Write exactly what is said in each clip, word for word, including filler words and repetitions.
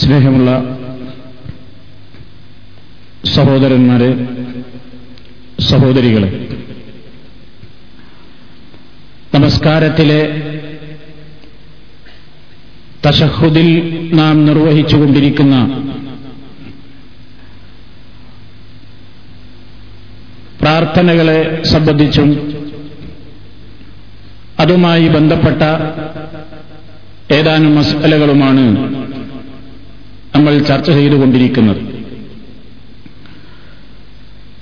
സ്നേഹമുള്ള സഹോദരന്മാരെ, സഹോദരികളെ, നമസ്കാരത്തിലെ തശഹുദിൽ നാം നിർവഹിച്ചുകൊണ്ടിരിക്കുന്ന പ്രാർത്ഥനകളെ സംബന്ധിച്ചും അതുമായി ബന്ധപ്പെട്ട ഏതാനും മസലകളുമാണ് നമ്മൾ ചർച്ച ചെയ്തുകൊണ്ടിരിക്കുന്നത്.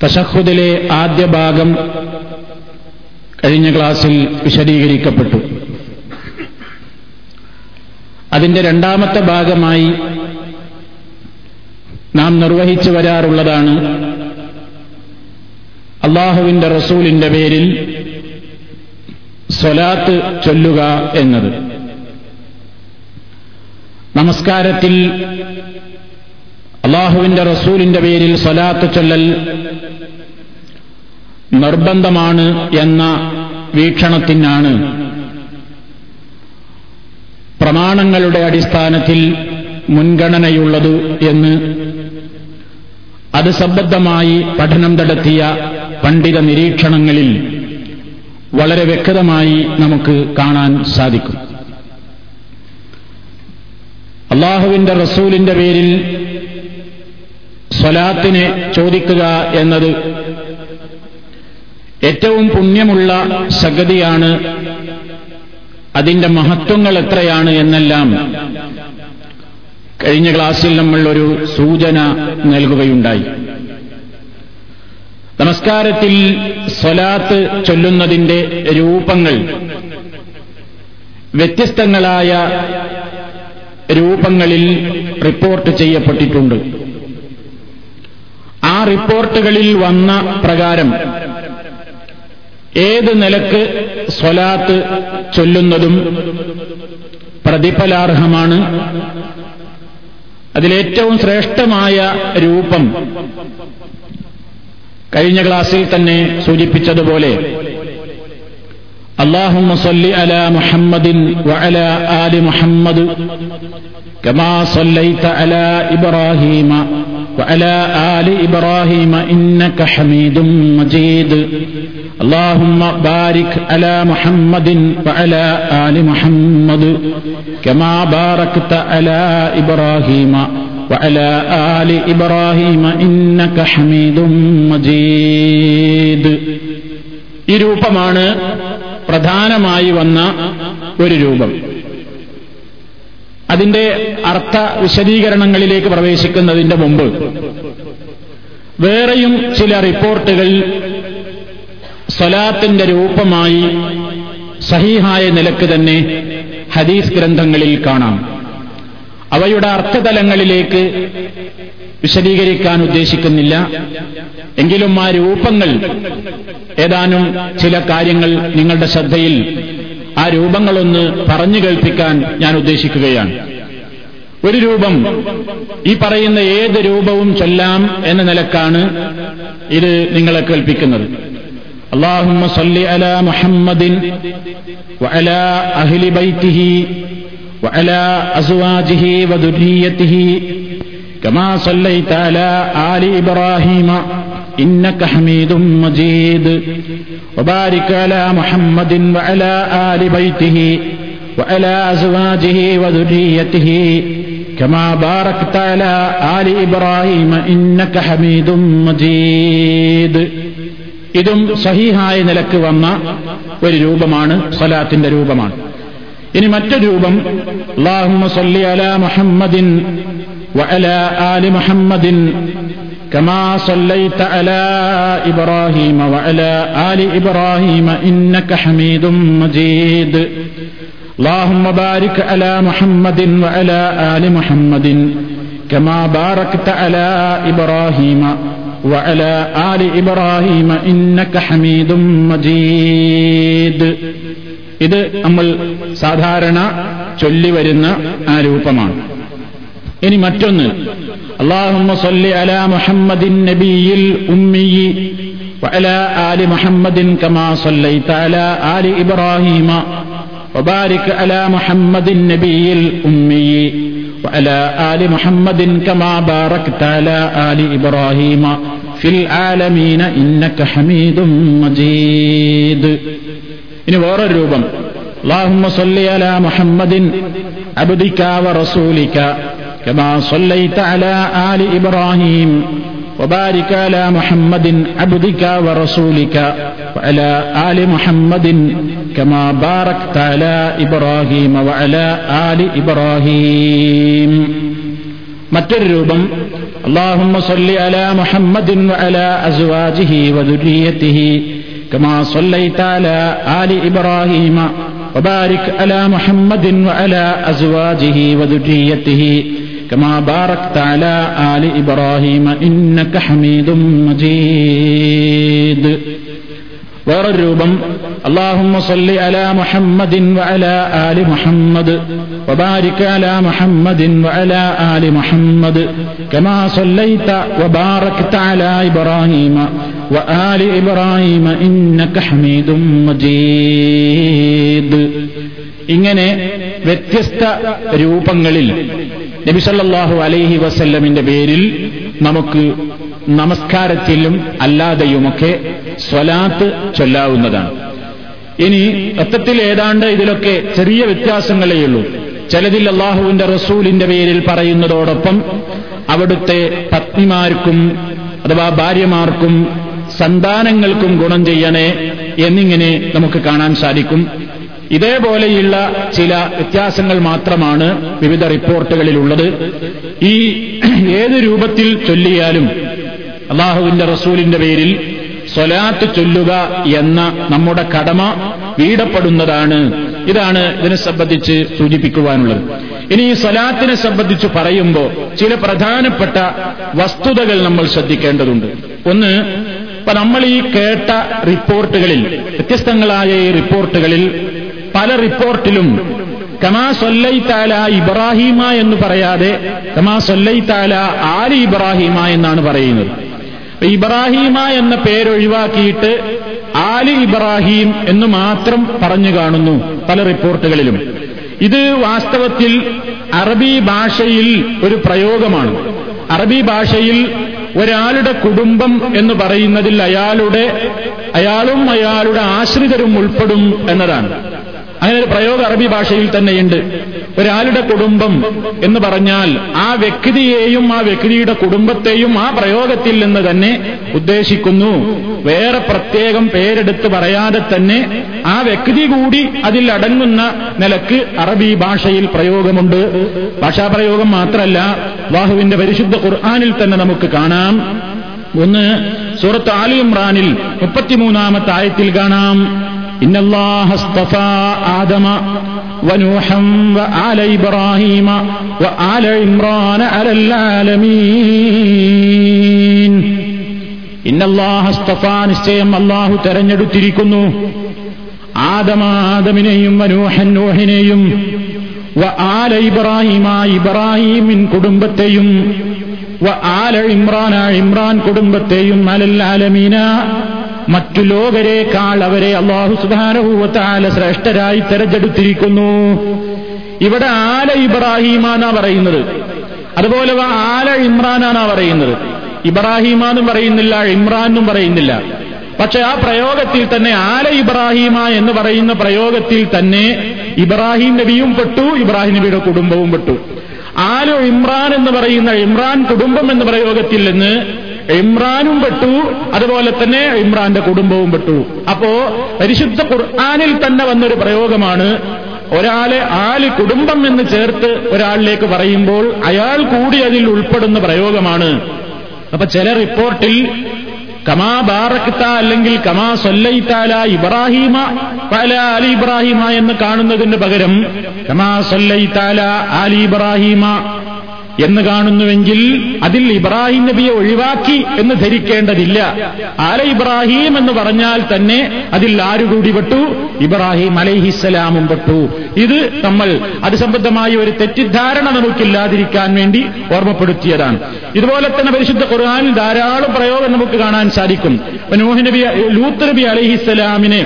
തശഹുദിലെ ആദ്യ ഭാഗം കഴിഞ്ഞ ക്ലാസിൽ വിശദീകരിക്കപ്പെട്ടു. അതിന്റെ രണ്ടാമത്തെ ഭാഗമായി നാം നിർവഹിച്ചു വരാറുള്ളതാണ് അള്ളാഹുവിന്റെ റസൂലിന്റെ പേരിൽ സ്വലാത്ത് ചൊല്ലുക എന്നത്. നമസ്കാരത്തിൽ അള്ളാഹുവിന്റെ റസൂലിന്റെ പേരിൽ സ്വലാത്ത് ചൊല്ലൽ നിർബന്ധമാണ് എന്ന വീക്ഷണത്തിനാണ് പ്രമാണങ്ങളുടെ അടിസ്ഥാനത്തിൽ മുൻഗണനയുള്ളത് എന്ന് അത് സംബന്ധമായി പഠനം നടത്തിയ പണ്ഡിത നിരീക്ഷണങ്ങളിൽ വളരെ വ്യക്തമായി നമുക്ക് കാണാൻ സാധിക്കും. അള്ളാഹുവിന്റെ റസൂലിന്റെ പേരിൽ സ്വലാത്തിനെ ചോദിക്കുക എന്നത് ഏറ്റവും പുണ്യമുള്ള സംഗതിയാണ്. അതിന്റെ മഹത്വങ്ങൾ എത്രയാണ് എന്നെല്ലാം കഴിഞ്ഞ ക്ലാസ്സിൽ നമ്മൾ ഒരു സൂചന നൽകുകയുണ്ടായി. നമസ്കാരത്തിൽ സ്വലാത്ത് ചൊല്ലുന്നതിന്റെ രൂപങ്ങൾ, വ്യത്യസ്തങ്ങളായ രൂപങ്ങളിൽ റിപ്പോർട്ട് ചെയ്യപ്പെട്ടിട്ടുണ്ട്. ആ റിപ്പോർട്ടുകളിൽ വന്ന പ്രകാരം ഏത് നിലക്ക് സ്വലാത്ത് ചൊല്ലുന്നതും പ്രതിഫലാർഹമാണ്. അതിലേറ്റവും ശ്രേഷ്ഠമായ രൂപം കഴിഞ്ഞ ക്ലാസ്സിൽ തന്നെ സൂചിപ്പിച്ചതുപോലെ അല്ലാഹുമ്മ സ്വല്ലി അലാ മുഹമ്മദിൻ വഅലാ ആലി മുഹമ്മദ് കമാ സ്വല്ലൈത അലാ ഇബ്രാഹീമ വഅലാ ആലി ഇബ്രാഹീമ ഇന്നക ഹമീദും മജീദ് അല്ലാഹുമ്മ ബാരിക് അലാ മുഹമ്മദിൻ വഅലാ ആലി മുഹമ്മദ് കമാ ബാരക്ത അലാ ഇബ്രാഹീമ വഅലാ ആലി ഇബ്രാഹീമ ഇന്നക ഹമീദും മജീദ്. ഈ രൂപമാണ് പ്രധാനമായി വന്ന ഒരു രൂപം. അതിന്റെ അർത്ഥ വിശദീകരണങ്ങളിലേക്ക് പ്രവേശിക്കുന്നതിന്റെ മുമ്പ് വേറെയും ചില റിപ്പോർട്ടുകൾ സ്വലാത്തിന്റെ രൂപമായി സഹീഹായ നിലക്ക് തന്നെ ഹദീസ് ഗ്രന്ഥങ്ങളിൽ കാണാം. അവയുടെ അർത്ഥതലങ്ങളിലേക്ക് വിശദീകരിക്കാൻ ഉദ്ദേശിക്കുന്നില്ല. എങ്കിലും ആ രൂപങ്ങൾ, ഏതാനും ചില കാര്യങ്ങൾ നിങ്ങളുടെ ശ്രദ്ധയിൽ ആ രൂപങ്ങളൊന്ന് പറഞ്ഞു കേൾപ്പിക്കാൻ ഞാൻ ഉദ്ദേശിക്കുകയാണ്. ഒരു രൂപം, ഈ പറയുന്ന ഏത് രൂപവും ചൊല്ലാം എന്ന നിലക്കാണ് ഇത് നിങ്ങളെ കേൾപ്പിക്കുന്നത്. അല്ലാഹുമ്മ സ്വല്ലി അലാ മുഹമ്മദിൻ വഅലാ അഹ്ലി ബൈതിഹി വഅലാ അസ്വാജിഹി വദുരിയതിഹി കമാ സല്ലൈത അലാ ആലി ഇബ്രാഹീമ ഇന്നക ഹമീദും മജീദ് വബാരിക അലാ മുഹമ്മദിൻ വഅലാ ആലി ബൈതിഹി വഅലാ അസ്വാജിഹി വദുരിയതിഹി കമാ ബാരക്ത അലാ ആലി ഇബ്രാഹീമ ഇന്നക ഹമീദും മജീദ്. ഇതും സഹീഹായ നിലക്ക് വന്ന ഒരു രൂപമാണ്, സ്വലാത്തിന്റെ രൂപമാണ്. ഇനി മറ്റൊരു രൂപം, അല്ലാഹുമ്മ സ്വല്ലി അലാ മുഹമ്മദിൻ വഅലാ ആലി മുഹമ്മദിൻ കമാ സ്വല്ലൈത അലാ ഇബ്രാഹീമ വഅലാ ആലി ഇബ്രാഹീമ ഇന്നക ഹമീദും മജീദ് അല്ലാഹുമ്മ ബാരിക് അലാ മുഹമ്മദിൻ വഅലാ ആലി മുഹമ്മദിൻ കമാ ബാരക്ത അലാ ഇബ്രാഹീമ വഅലാ ആലി ഇബ്രാഹീമ ഇന്നക ഹമീദും മജീദ്. ഇത് നമ്മൾ സാധാരണ ചൊല്ലിവരുന്ന ആ രൂപമാണ്. ഇനി മറ്റൊന്ന്, അല്ലാഹുമ്മ സ്വല്ലി അലാ മുഹമ്മദിൻ നബിയിൽ ഉമ്മി വഅലാ ആലി മുഹമ്മദിൻ കമാ സ്വല്ലൈത അലാ ആലി ഇബ്രാഹീമ وبارك على محمد النبي الأمي وعلى آل محمد كما باركت على آل إبراهيم في العالمين إنك حميد مجيد. إن وراء الروبم اللهم صل على محمد عبدك ورسولك كما صليت على آل إبراهيم وبارك على محمد عبدك ورسولك وعلى آل محمد كما باركت على إبراهيم وعلى آل إبراهيم. മറ്റൊരു രൂപം اللهم صل على محمد وعلى أزواجه وذريته كما صليت على آل إبراهيم وبارك على محمد وعلى أزواجه وذريته كما باركت على آل إبراهيم إنك حميد مجيد. وربم اللهم صل على محمد وعلى آل محمد وبارك على محمد وعلى آل محمد كما صليت وباركت على إبراهيم وآل إبراهيم إنك حميد مجيد. ഇങ്ങനെ വ്യത്യസ്ത രൂപങ്ങളിൽ നബി സല്ലല്ലാഹു അലൈഹി വസല്ലമിന്റെ പേരിൽ നമുക്ക് നമസ്കാരത്തിലും അല്ലാതെയുമൊക്കെ സ്വലാത്ത് ചൊല്ലാവുന്നതാണ്. ഇനി മൊത്തത്തിൽ ഏതാണ്ട് ഇതിലൊക്കെ ചെറിയ വ്യത്യാസങ്ങളേയുള്ളൂ. ചിലതിൽ അള്ളാഹുവിന്റെ റസൂലിന്റെ പേരിൽ പറയുന്നതോടൊപ്പം അവിടുത്തെ പത്നിമാർക്കും അഥവാ ഭാര്യമാർക്കും സന്താനങ്ങൾക്കും ഗുണം ചെയ്യണേ എന്നിങ്ങനെ നമുക്ക് കാണാൻ സാധിക്കും. ഇതേപോലെയുള്ള ചില വ്യത്യാസങ്ങൾ മാത്രമാണ് വിവിധ റിപ്പോർട്ടുകളിലുള്ളത്. ഈ ഏത് രൂപത്തിൽ ചൊല്ലിയാലും അള്ളാഹുവിന്റെ റസൂലിന്റെ പേരിൽ സ്വലാത്ത് ചൊല്ലുക എന്ന നമ്മുടെ കടമ വീടപ്പെടുന്നതാണ്. ഇതാണ് ഇതിനെ സംബന്ധിച്ച് സൂചിപ്പിക്കുവാനുള്ളത്. ഇനി ഈ സ്വലാത്തിനെ സംബന്ധിച്ച് പറയുമ്പോൾ ചില പ്രധാനപ്പെട്ട വസ്തുതകൾ നമ്മൾ ശ്രദ്ധിക്കേണ്ടതുണ്ട്. ഒന്ന്, ഇപ്പൊ നമ്മൾ ഈ കേട്ട റിപ്പോർട്ടുകളിൽ, വ്യത്യസ്തങ്ങളായ ഈ റിപ്പോർട്ടുകളിൽ പല റിപ്പോർട്ടിലും കമാ സല്ലൈത അലാ ഇബ്രാഹീമ എന്ന് പറയാതെ കമാ സല്ലൈത അലാ ആലി ഇബ്രാഹീമ എന്നാണ് പറയുന്നത്. ഇബ്രാഹീമ എന്ന പേരൊഴിവാക്കിയിട്ട് ആലി ഇബ്രാഹീം എന്ന് മാത്രം പറഞ്ഞു കാണുന്നു പല റിപ്പോർട്ടുകളിലും. ഇത് വാസ്തവത്തിൽ അറബി ഭാഷയിൽ ഒരു പ്രയോഗമാണ്. അറബി ഭാഷയിൽ ഒരാളുടെ കുടുംബം എന്ന് പറയുന്നതിൽ അയാളുടെ അയാളും അയാളുടെ ആശ്രിതരും ഉൾപ്പെടും എന്നതാണ്. അങ്ങനെ ഒരു പ്രയോഗം അറബി ഭാഷയിൽ തന്നെയുണ്ട്. ഒരാളുടെ കുടുംബം എന്ന് പറഞ്ഞാൽ ആ വ്യക്തിയെയും ആ വ്യക്തിയുടെ കുടുംബത്തെയും ആ പ്രയോഗത്തിൽ നിന്ന് തന്നെ ഉദ്ദേശിക്കുന്നു. വേറെ പ്രത്യേകം പേരെടുത്ത് പറയാതെ തന്നെ ആ വ്യക്തി കൂടി അതിൽ അടങ്ങുന്ന നിലക്ക് അറബി ഭാഷയിൽ പ്രയോഗമുണ്ട്. ഭാഷാപ്രയോഗം മാത്രമല്ല, അല്ലാഹുവിന്റെ പരിശുദ്ധ ഖുർആനിൽ തന്നെ നമുക്ക് കാണാം. ഒന്ന്, സൂറത്ത് ആലി ഇംറാനിൽ മുപ്പത്തിമൂന്നാമത്തെ ആയത്തിൽ കാണാം, إن الله اصطفى آدم ونوحا وآل إبراهيم وآل عمران على العالمين إن الله اصطفى نسيم الله ترنجد تركنه آدم آدمينيم ونوحا نوحينيم وآل إبراهيم إبراهيم من كدنبتيم وآل عمران عمران كدنبتيم على العالمين. മറ്റു ലോകരെക്കാൾ അവരെ അല്ലാഹു സുബ്ഹാനഹു വ തആല ശ്രേഷ്ഠരായി തെരഞ്ഞെടുത്തിരിക്കുന്നു. ഇവിടെ ആല ഇബ്രാഹീമാനാ പറയുന്നത്, അതുപോലെ ആല ഇമ്രാനാണ് പറയുന്നത്. ഇബ്രാഹീമാന്നും പറയുന്നില്ല, ഇമ്രാനും പറയുന്നില്ല. പക്ഷെ ആ പ്രയോഗത്തിൽ തന്നെ ആല ഇബ്രാഹീമ എന്ന് പറയുന്ന പ്രയോഗത്തിൽ തന്നെ ഇബ്രാഹിം നബിയും പെട്ടു, ഇബ്രാഹിം നബിയുടെ കുടുംബവും പെട്ടു. ആലു ഇമ്രാൻ എന്ന് പറയുന്ന ഇമ്രാൻ കുടുംബം എന്ന പ്രയോഗത്തിൽ നിന്ന് ഇമ്രാനും പെട്ടു, അതുപോലെ തന്നെ ഇമ്രാന്റെ കുടുംബവും പെട്ടു. അപ്പോ പരിശുദ്ധ ഖുർആനിൽ തന്നെ വന്നൊരു പ്രയോഗമാണ്, ഒരാളെ ആല് കുടുംബം എന്ന് ചേർത്ത് ഒരാളിലേക്ക് പറയുമ്പോൾ അയാൾ കൂടി അതിൽ ഉൾപ്പെടുന്ന പ്രയോഗമാണ്. അപ്പൊ ചില റിപ്പോർട്ടിൽ കമാ ബാറക്ത അല്ലെങ്കിൽ കമാ സല്ലൈത അലാ ഇബ്രാഹീമ വഅലാ ആലി ഇബ്രാഹീമ എന്ന് കാണുന്നതിന് പകരം കമാ സല്ലൈത അലാ ആലി ഇബ്രാഹീമ എന്ന് കാണുന്നുവെങ്കിൽ അതിൽ ഇബ്രാഹിം നബിയെ ഒഴിവാക്കി എന്ന് ധരിക്കേണ്ടതില്ല. ആല ഇബ്രാഹിം എന്ന് പറഞ്ഞാൽ തന്നെ അതിൽ ആരുകൂടി പെട്ടു? ഇബ്രാഹിം അലൈഹിസ്സലാമും പെട്ടു. ഇത് നമ്മൾ അത് സംബന്ധമായ ഒരു തെറ്റിദ്ധാരണ നമുക്കില്ലാതിരിക്കാൻ വേണ്ടി ഓർമ്മപ്പെടുത്തിയതാണ്. ഇതുപോലെ തന്നെ പരിശുദ്ധ ഖുർആനിൽ ധാരാളം പ്രയോഗം നമുക്ക് കാണാൻ സാധിക്കും. നൂഹ് നബി ലൂത്ത് നബി അലൈഹിസ്സലാമിനെ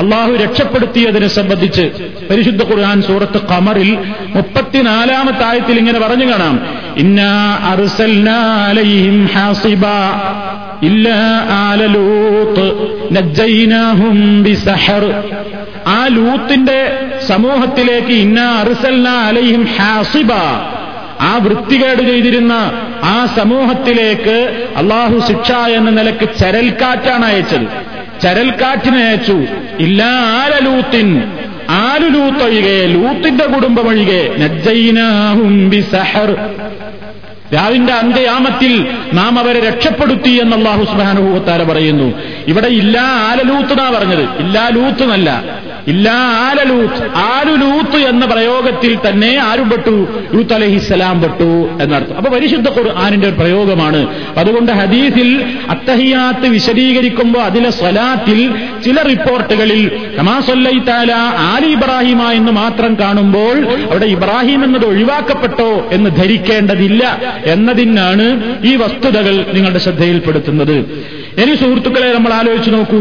അള്ളാഹു രക്ഷപ്പെടുത്തിയതിനെ സംബന്ധിച്ച് പരിശുദ്ധ ഖുർആൻ സൂറത്ത് ഖമറിൽ മുപ്പത്തിനാലാമത്തെ ആയത്തിൽ ഇങ്ങനെ പറഞ്ഞു കാണാം, ഇന്നാ അർസൽനാ അലൈഹിം ഹാസിബ ഇല്ലാ ആല ലൂത്ത് നജ്ജൈനാഹും ബിസഹർ. ആ ലൂത്തിന്റെ സമൂഹത്തിലേക്ക് ഇന്നാ അർസൽനാ അലൈഹിം ഹാസിബ, ആ വൃത്തികേട് ചെയ്തിരുന്ന ആ സമൂഹത്തിലേക്ക് അള്ളാഹു ശിക്ഷ എന്ന നിലക്ക് ചരൽക്കാറ്റാണ് അയച്ചത്. ചരൽക്കാറ്റിനെ അയച്ചു. ഇല്ലാ ആല ലൂത്തിൻ, ആലു ലൂത്തൊഴികെ, ലൂത്തിന്റെ കുടുംബമൊഴികെ, നജ്ജൈനാഹും ബിസഹർ, രാവിന്റെ അന്ത്യയാമത്തിൽ നാം അവരെ രക്ഷപ്പെടുത്തി എന്ന് അല്ലാഹു സുബ്ഹാനഹു വ തആല പറയുന്നു. ഇവിടെ ഇല്ലാ ആല ലൂത്ത് എന്നാ പറഞ്ഞത്, ഇല്ലാ ലൂത്ത് എന്നല്ല, ഇല്ലാ ആല ലൂത്ത്. ആലു ലൂത്ത് എന്ന പ്രയോഗത്തിൽ തന്നെ ആരും പെട്ടു? ലൂത്ത് അലൈഹിസ്സലാം പെട്ടു എന്നർത്ഥം. അപ്പൊ പരിശുദ്ധ ഖുർആനിന്റെ ഒരു പ്രയോഗമാണ്. അതുകൊണ്ട് ഹദീസിൽ അത്തഹിയാത്ത് വിശദീകരിക്കുമ്പോൾ അതിലെ സ്വലാത്തിൽ ചില റിപ്പോർട്ടുകളിൽ കമാ സല്ലൈത അലാ ആലി ഇബ്രാഹിമ എന്ന് മാത്രം കാണുമ്പോൾ അവിടെ ഇബ്രാഹിം എന്നത് ഒഴിവാക്കപ്പെട്ടോ എന്ന് ധരിക്കേണ്ടതില്ല എന്നതിനാണ് ഈ വസ്തുതകൾ നിങ്ങളുടെ ശ്രദ്ധയിൽപ്പെടുത്തുന്നത്. ഇനി സുഹൃത്തുക്കളെ, നമ്മൾ ആലോചിച്ചു നോക്കൂ,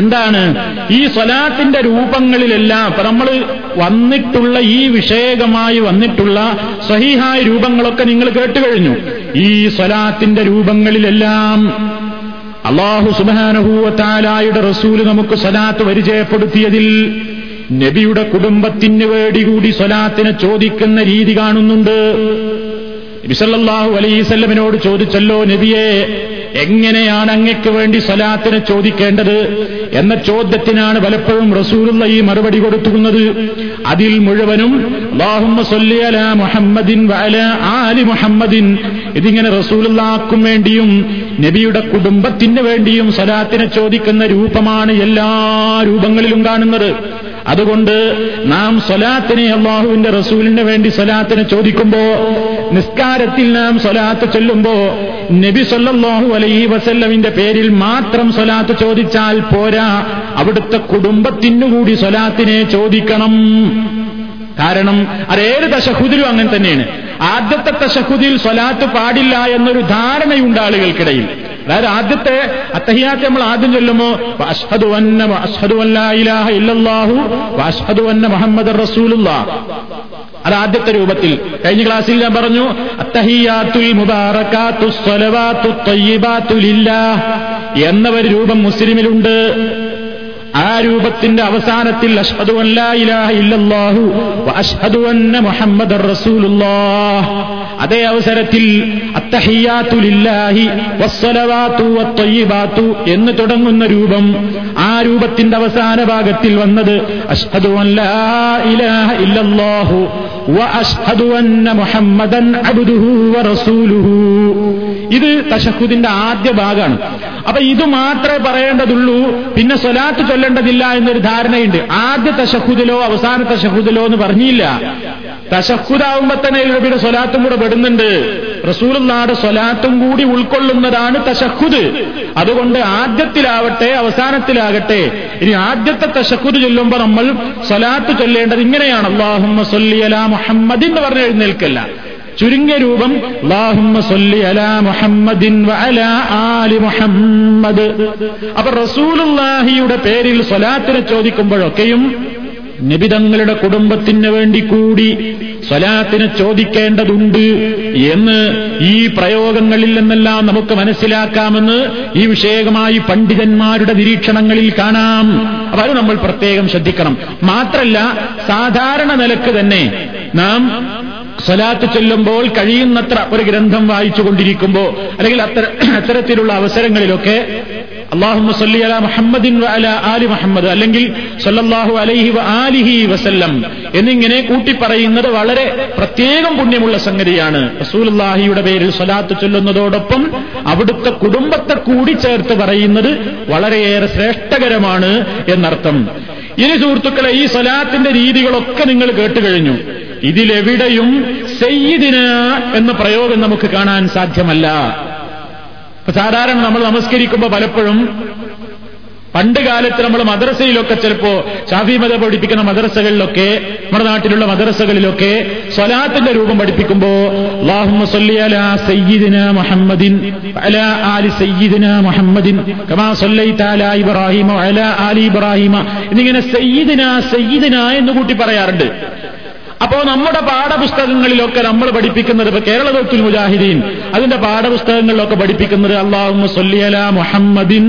എന്താണ് ഈ സ്വലാത്തിന്റെ രൂപങ്ങളിലെല്ലാം ഇപ്പൊ നമ്മൾ വന്നിട്ടുള്ള ഈ വിഷയകമായി വന്നിട്ടുള്ള സ്വഹീഹായ രൂപങ്ങളൊക്കെ നിങ്ങൾ കേട്ടുകഴിഞ്ഞു. ഈ സ്വലാത്തിന്റെ രൂപങ്ങളിലെല്ലാം അല്ലാഹു സുബ്ഹാനഹു വ തആലായുടെ റസൂല് നമുക്ക് സ്വലാത്ത് പരിചയപ്പെടുത്തിയതിൽ നബിയുടെ കുടുംബത്തിന് വേണ്ടി കൂടി സ്വലാത്തിനെ ചോദിക്കുന്ന രീതി കാണുന്നുണ്ട്. നബി സല്ലല്ലാഹു അലൈഹി വസല്ലമയോട് ചോദിച്ചല്ലോ, നബിയെ എങ്ങനെയാണ് അങ്ങക്ക് വേണ്ടി സ്വലാത്തിനെ ചോദിക്കേണ്ടത് എന്ന ചോദ്യത്തിനാണ് പലപ്പോഴും റസൂലുള്ള ഈ മറുപടി കൊടുത്തുന്നത്. അതിൽ മുഴുവനും അല്ലാഹുമ്മ സ്വല്ലി അലാ മുഹമ്മദിൻ വഅലാ ആലി മുഹമ്മദിൻ, ഇതിങ്ങനെ റസൂലുള്ളാക്കും വേണ്ടിയും നബിയുടെ കുടുംബത്തിന് വേണ്ടിയും സ്വലാത്തിനെ ചോദിക്കുന്ന രൂപമാണ് എല്ലാ രൂപങ്ങളിലും കാണുന്നത്. അതുകൊണ്ട് നാം സ്വലാത്തിനെ അല്ലാഹുവിന്റെ റസൂലിന് വേണ്ടി സ്വലാത്തിനെ ചോദിക്കുമ്പോ, നിസ്കാരത്തിൽ നാം സ്വലാത്ത് ചൊല്ലുമ്പോ നബി സല്ലല്ലാഹു അലൈഹി വസല്ലമിന്റെ പേരിൽ മാത്രം സ്വലാത്ത് ചോദിച്ചാൽ പോരാ, അവിടുത്തെ കുടുംബത്തിനു കൂടി സ്വലാത്തിനെ ചോദിക്കണം. കാരണം അതേത് തശഹുദിലും അങ്ങനെ തന്നെയാണ്. ആദ്യത്തെ തശഹുദിൽ സ്വലാത്ത് പാടില്ല എന്നൊരു ധാരണയുണ്ട് ആളുകൾക്കിടയിൽ. അതായത് ആദ്യത്തെ അത്തഹിയാത്ത് നമ്മൾ ആദ്യം ചൊല്ലുമോ അഷ്ഹദു അന്ന അഷ്ഹദു അല്ലാ ഇലാഹ ഇല്ലല്ലാഹു വഅഷ്ഹദു അന്ന മുഹമ്മദർ റസൂലുള്ളാഹ്, അത് ആദ്യത്തെ രൂപത്തിൽ. കഴിഞ്ഞ ക്ലാസ്സിൽ ഞാൻ പറഞ്ഞു അത്തഹിയാത്തുൽ മുബാറകാത്തുസ് സ്വലവാത്തുത് തയ്യിബാത്തു ലില്ലാഹ് എന്ന ഒരു രൂപം മുസ്ലിമിലുണ്ട്. ആ രൂപത്തിന്റെ അവസാനത്തിൽ അഷ്ഹദു അല്ലാ ഇലാഹ ഇല്ലല്ലാഹു വഅഷ്ഹദു അന്ന മുഹമ്മദർ റസൂലുള്ളാഹ്, അതേ അവസരത്തിൽ അത്തഹിയാത്തു ലില്ലാഹി വസ്സലവാത്തു വത്തയ്യിബാത്തു എന്ന് തുടങ്ങുന്ന രൂപം, ആ രൂപത്തിന്റെ അവസാന ഭാഗത്തിൽ വന്നത് അഷ്ഹദു അല്ലാ ഇലാഹ ഇല്ലല്ലാഹു വഅഷ്ഹദു അന്ന മുഹമ്മദൻ അബ്ദുഹു വറസൂലുഹു, ഇത് തശഹുദിന്റെ ആദ്യ ഭാഗമാണ്. അപ്പൊ ഇത് മാത്രമേ പറയേണ്ടതുള്ളൂ, പിന്നെ സ്വലാത്ത് ചൊല്ലേണ്ടതില്ല എന്നൊരു ധാരണയുണ്ട്. ആദ്യ തശഹുദിലോ അവസാന തശഹുദിലോ എന്ന് പറഞ്ഞില്ല. തശഹുദാവുമ്പോ തന്നെ നബിയുടെ സ്വലാത്തും കൂടെ പെടുന്നുണ്ട്. റസൂലുള്ളാഹിയുടെ സ്വലാത്തും കൂടി ഉൾക്കൊള്ളുന്നതാണ് തശഹുദ്. അതുകൊണ്ട് ആദ്യത്തിലാവട്ടെ അവസാനത്തിലാകട്ടെ, ഇനി ആദ്യത്തെ തശഹുദ് ചൊല്ലുമ്പോ നമ്മൾ സ്വലാത്ത് ചൊല്ലേണ്ടത് ഇങ്ങനെയാണ്, അല്ലാഹുമ്മ സ്വല്ലി അലാ മുഹമ്മദ് എന്ന് പറഞ്ഞ് എഴുന്നേൽക്കല്ല, ചുരുങ്ങിയ രൂപം അല്ലാഹുമ്മ സ്വല്ലി അലാ മുഹമ്മദിൻ വഅലാ ആലി മുഹമ്മദ്. അപ്പോൾ റസൂലുള്ളാഹിയുടെ പേരിൽ സ്വലാത്തിനെ ചോദിക്കുമ്പോഴൊക്കെയും നബി തങ്ങളുടെ കുടുംബത്തിന് വേണ്ടി കൂടി സ്വലാത്തിനെ ചോദിക്കേണ്ടതുണ്ട് എന്ന് ഈ പ്രയോഗങ്ങളിൽ നിന്നെല്ലാം നമുക്ക് മനസ്സിലാക്കാമെന്ന് ഈ വിഷയകമായി പണ്ഡിതന്മാരുടെ നിരീക്ഷണങ്ങളിൽ കാണാം. അപ്പോൾ അത് നമ്മൾ പ്രത്യേകം ശ്രദ്ധിക്കണം. മാത്രമല്ല, സാധാരണ നിലക്ക് തന്നെ നാം സ്വലാത്ത് ചൊല്ലുമ്പോൾ കഴിയുന്നത്ര ഒരു ഗ്രന്ഥം വായിച്ചു കൊണ്ടിരിക്കുമ്പോൾ അല്ലെങ്കിൽ അത്തര അത്തരത്തിലുള്ള അവസരങ്ങളിലൊക്കെ അല്ലാഹുമ്മ സ്വല്ലി അലാ മുഹമ്മദിൻ വഅലാ ആലി മുഹമ്മദ് അല്ലെങ്കിൽ സല്ലല്ലാഹു അലൈഹി വആലിഹി വസല്ലം എന്നിങ്ങനെ കൂട്ടിപ്പറയുന്നത് വളരെ പ്രത്യേകം പുണ്യമുള്ള സംഗതിയാണ്. റസൂലുള്ളാഹിയുടെ പേരിൽ സ്വലാത്ത് ചൊല്ലുന്നതോടൊപ്പം അവിടുത്തെ കുടുംബത്തെ കൂടി ചേർത്ത് പറയുന്നത് വളരെയേറെ ശ്രേഷ്ഠകരമാണ് എന്നർത്ഥം. ഇനി സുഹൃത്തുക്കളെ, ഈ സ്വലാത്തിന്റെ രീതികളൊക്കെ നിങ്ങൾ കേട്ടുകഴിഞ്ഞു. ഇതിലെവിടെയും സയ്യിദിന എന്ന പ്രയോഗം നമുക്ക് കാണാൻ സാധ്യമല്ല. സാധാരണ നമ്മൾ നമസ്കരിക്കുമ്പോൾ പലപ്പോഴും പണ്ട് കാലത്ത് നമ്മൾ മദ്രസയിലൊക്കെ ചിലപ്പോ ശാഫി മത പഠിപ്പിക്കുന്ന മദ്രസകളിലൊക്കെ നമ്മുടെ നാട്ടിലുള്ള മദ്രസകളിലൊക്കെ സ്വലാത്തിന്റെ രൂപം പഠിപ്പിക്കുമ്പോ അല്ലാഹുമ്മ സ്വല്ലി അലാ സയ്യിദിനാ മുഹമ്മദിൻ വഅലാ ആലി സയ്യിദിനാ മുഹമ്മദിൻ കമാ സ്വല്ലൈത അലാ ഇബ്രാഹിം വഅലാ ആലി ഇബ്രാഹിം എന്നിങ്ങനെ സയ്യിദിനാ സയ്യിദിനാ എന്ന് കൂട്ടി പറയാറുണ്ട്. അപ്പോ നമ്മുടെ പാഠപുസ്തകങ്ങളിലൊക്കെ നമ്മൾ പഠിപ്പിക്കുന്നത്, ഇപ്പൊ കേരള ദൗത്തുൽ മുജാഹിദീൻ അതിന്റെ പാഠപുസ്തകങ്ങളിലൊക്കെ പഠിപ്പിക്കുന്നത് അല്ലാഹുമ്മ സ്വല്ലി അലാ മുഹമ്മദിൻ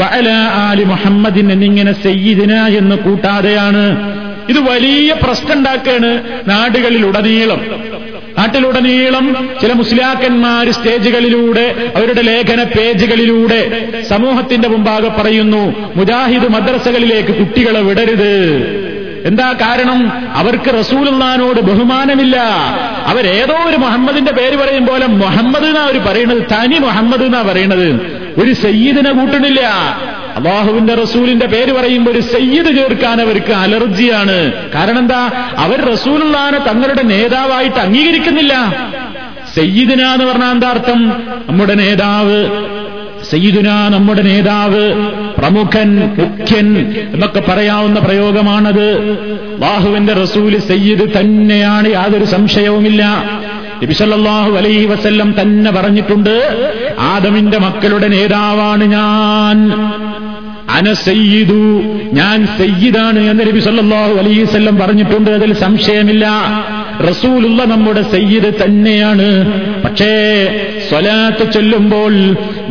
വഅലാ ആലി മുഹമ്മദിൻ എന്നിങ്ങനെ സയ്യിദിനാ എന്ന് കൂട്ടാതെയാണ്. ഇത് വലിയ പ്രശ്നം ഉണ്ടാക്കുകയാണ് നാടുകളിലുടനീളം. നാട്ടിലുടനീളം ചില മുസ്ലിയാക്കന്മാർ സ്റ്റേജുകളിലൂടെ അവരുടെ ലേഖന പേജുകളിലൂടെ സമൂഹത്തിന്റെ മുമ്പാകെ പറയുന്നു, മുജാഹിദ് മദ്രസകളിലേക്ക് കുട്ടികളെ വിടരുത്. എന്താ കാരണം? അവർക്ക് റസൂലുള്ളാഹിനോട് ബഹുമാനമില്ല. അവരേതോ ഒരു മുഹമ്മദിന്റെ പേര് പറയും പോലെ മുഹമ്മദ് എന്നാ അവർ പറയണത്, തനി മുഹമ്മദ് എന്നാ പറയണത്, ഒരു സയ്യിദിനെ കൂട്ടണില്ല. അല്ലാഹുവിന്റെ റസൂലിന്റെ പേര് പറയുമ്പോൾ ഒരു സയ്യിദ് ചേർക്കാൻ അവർക്ക് അലർജിയാണ്. കാരണം എന്താ? അവർ റസൂലുള്ളാഹിനെ തങ്ങളുടെ നേതാവായിട്ട് അംഗീകരിക്കുന്നില്ല. സയ്യിദിന എന്ന് പറഞ്ഞാൽ എന്താ അർത്ഥം? നമ്മുടെ നേതാവ്, സയ്യിദുന നമ്മുടെ നേതാവ്, പ്രമുഖൻ, മുഖ്യൻ എന്നൊക്കെ പറയാവുന്ന പ്രയോഗമാണത്. അല്ലാഹുവിന്റെ റസൂല് സയ്യിദ് തന്നെയാണ്, യാതൊരു സംശയവുമില്ല. നബി സല്ലല്ലാഹു അലൈഹി വസല്ലം തന്നെ പറഞ്ഞിട്ടുണ്ട്, ആദമിന്റെ മക്കളുടെ നേതാവാണ് ഞാൻ, അന സയ്യിദു, ഞാൻ സയ്യിദാണ് എന്ന് നബി സല്ലല്ലാഹു അലൈഹി വസല്ലം പറഞ്ഞിട്ടുണ്ട്. അതിൽ സംശയമില്ല. റസൂലുള്ള നമ്മുടെ സയ്യിദ് തന്നെയാണ്. പക്ഷേ സ്വലാത്ത് ചൊല്ലുമ്പോൾ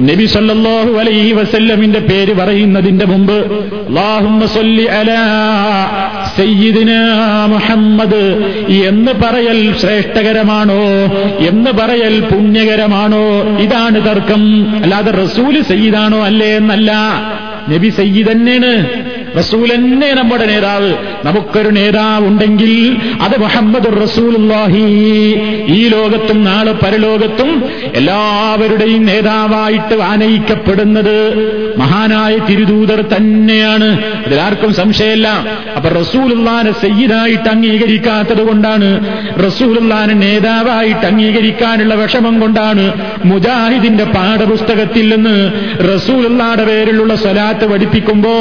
നബി സല്ലല്ലാഹു അലൈഹി വസല്ലമിന്റെ പേര് പറയുന്നതിന്റെ മുമ്പ് അല്ലാഹുമ്മ സ്വല്ലി അലാ സയ്യിദിനാ മുഹമ്മദ് എന്ന് പറയൽ ശ്രേഷ്ഠകരമാണോ, എന്ന് പറയൽ പുണ്യകരമാണോ? ഇതാണ് തർക്കം. അല്ലാതെ റസൂല് സയ്യിദാണോ അല്ലേ എന്നല്ല. നബി സയ്യിദ് തന്നെയാണ്, റസൂൽ തന്നെ നമ്മുടെ നേതാവ്. നമുക്കൊരു നേതാവുണ്ടെങ്കിൽ അത് മുഹമ്മദുർ റസൂലുള്ളാഹി. ഈ ലോകത്തും നാളെ പരലോകത്തും എല്ലാവരുടെയും നേതാവായിട്ട് ആനയിക്കപ്പെടുന്നത് മഹാനായ തിരുദൂതർ തന്നെയാണ്. അതിലാർക്കും സംശയമില്ല. അപ്പൊ റസൂലുള്ളാഹിനെ സയ്യിദായിട്ട് അംഗീകരിക്കാത്തത് കൊണ്ടാണ്, റസൂലുള്ളാഹിനെ നേതാവായിട്ട് അംഗീകരിക്കാനുള്ള വിഷമം കൊണ്ടാണ് മുജാഹിദിന്റെ പാഠപുസ്തകത്തിൽ നിന്ന് റസൂലുള്ളാഹിയുടെ പേരിലുള്ള സ്വലാത്ത് പഠിപ്പിക്കുമ്പോ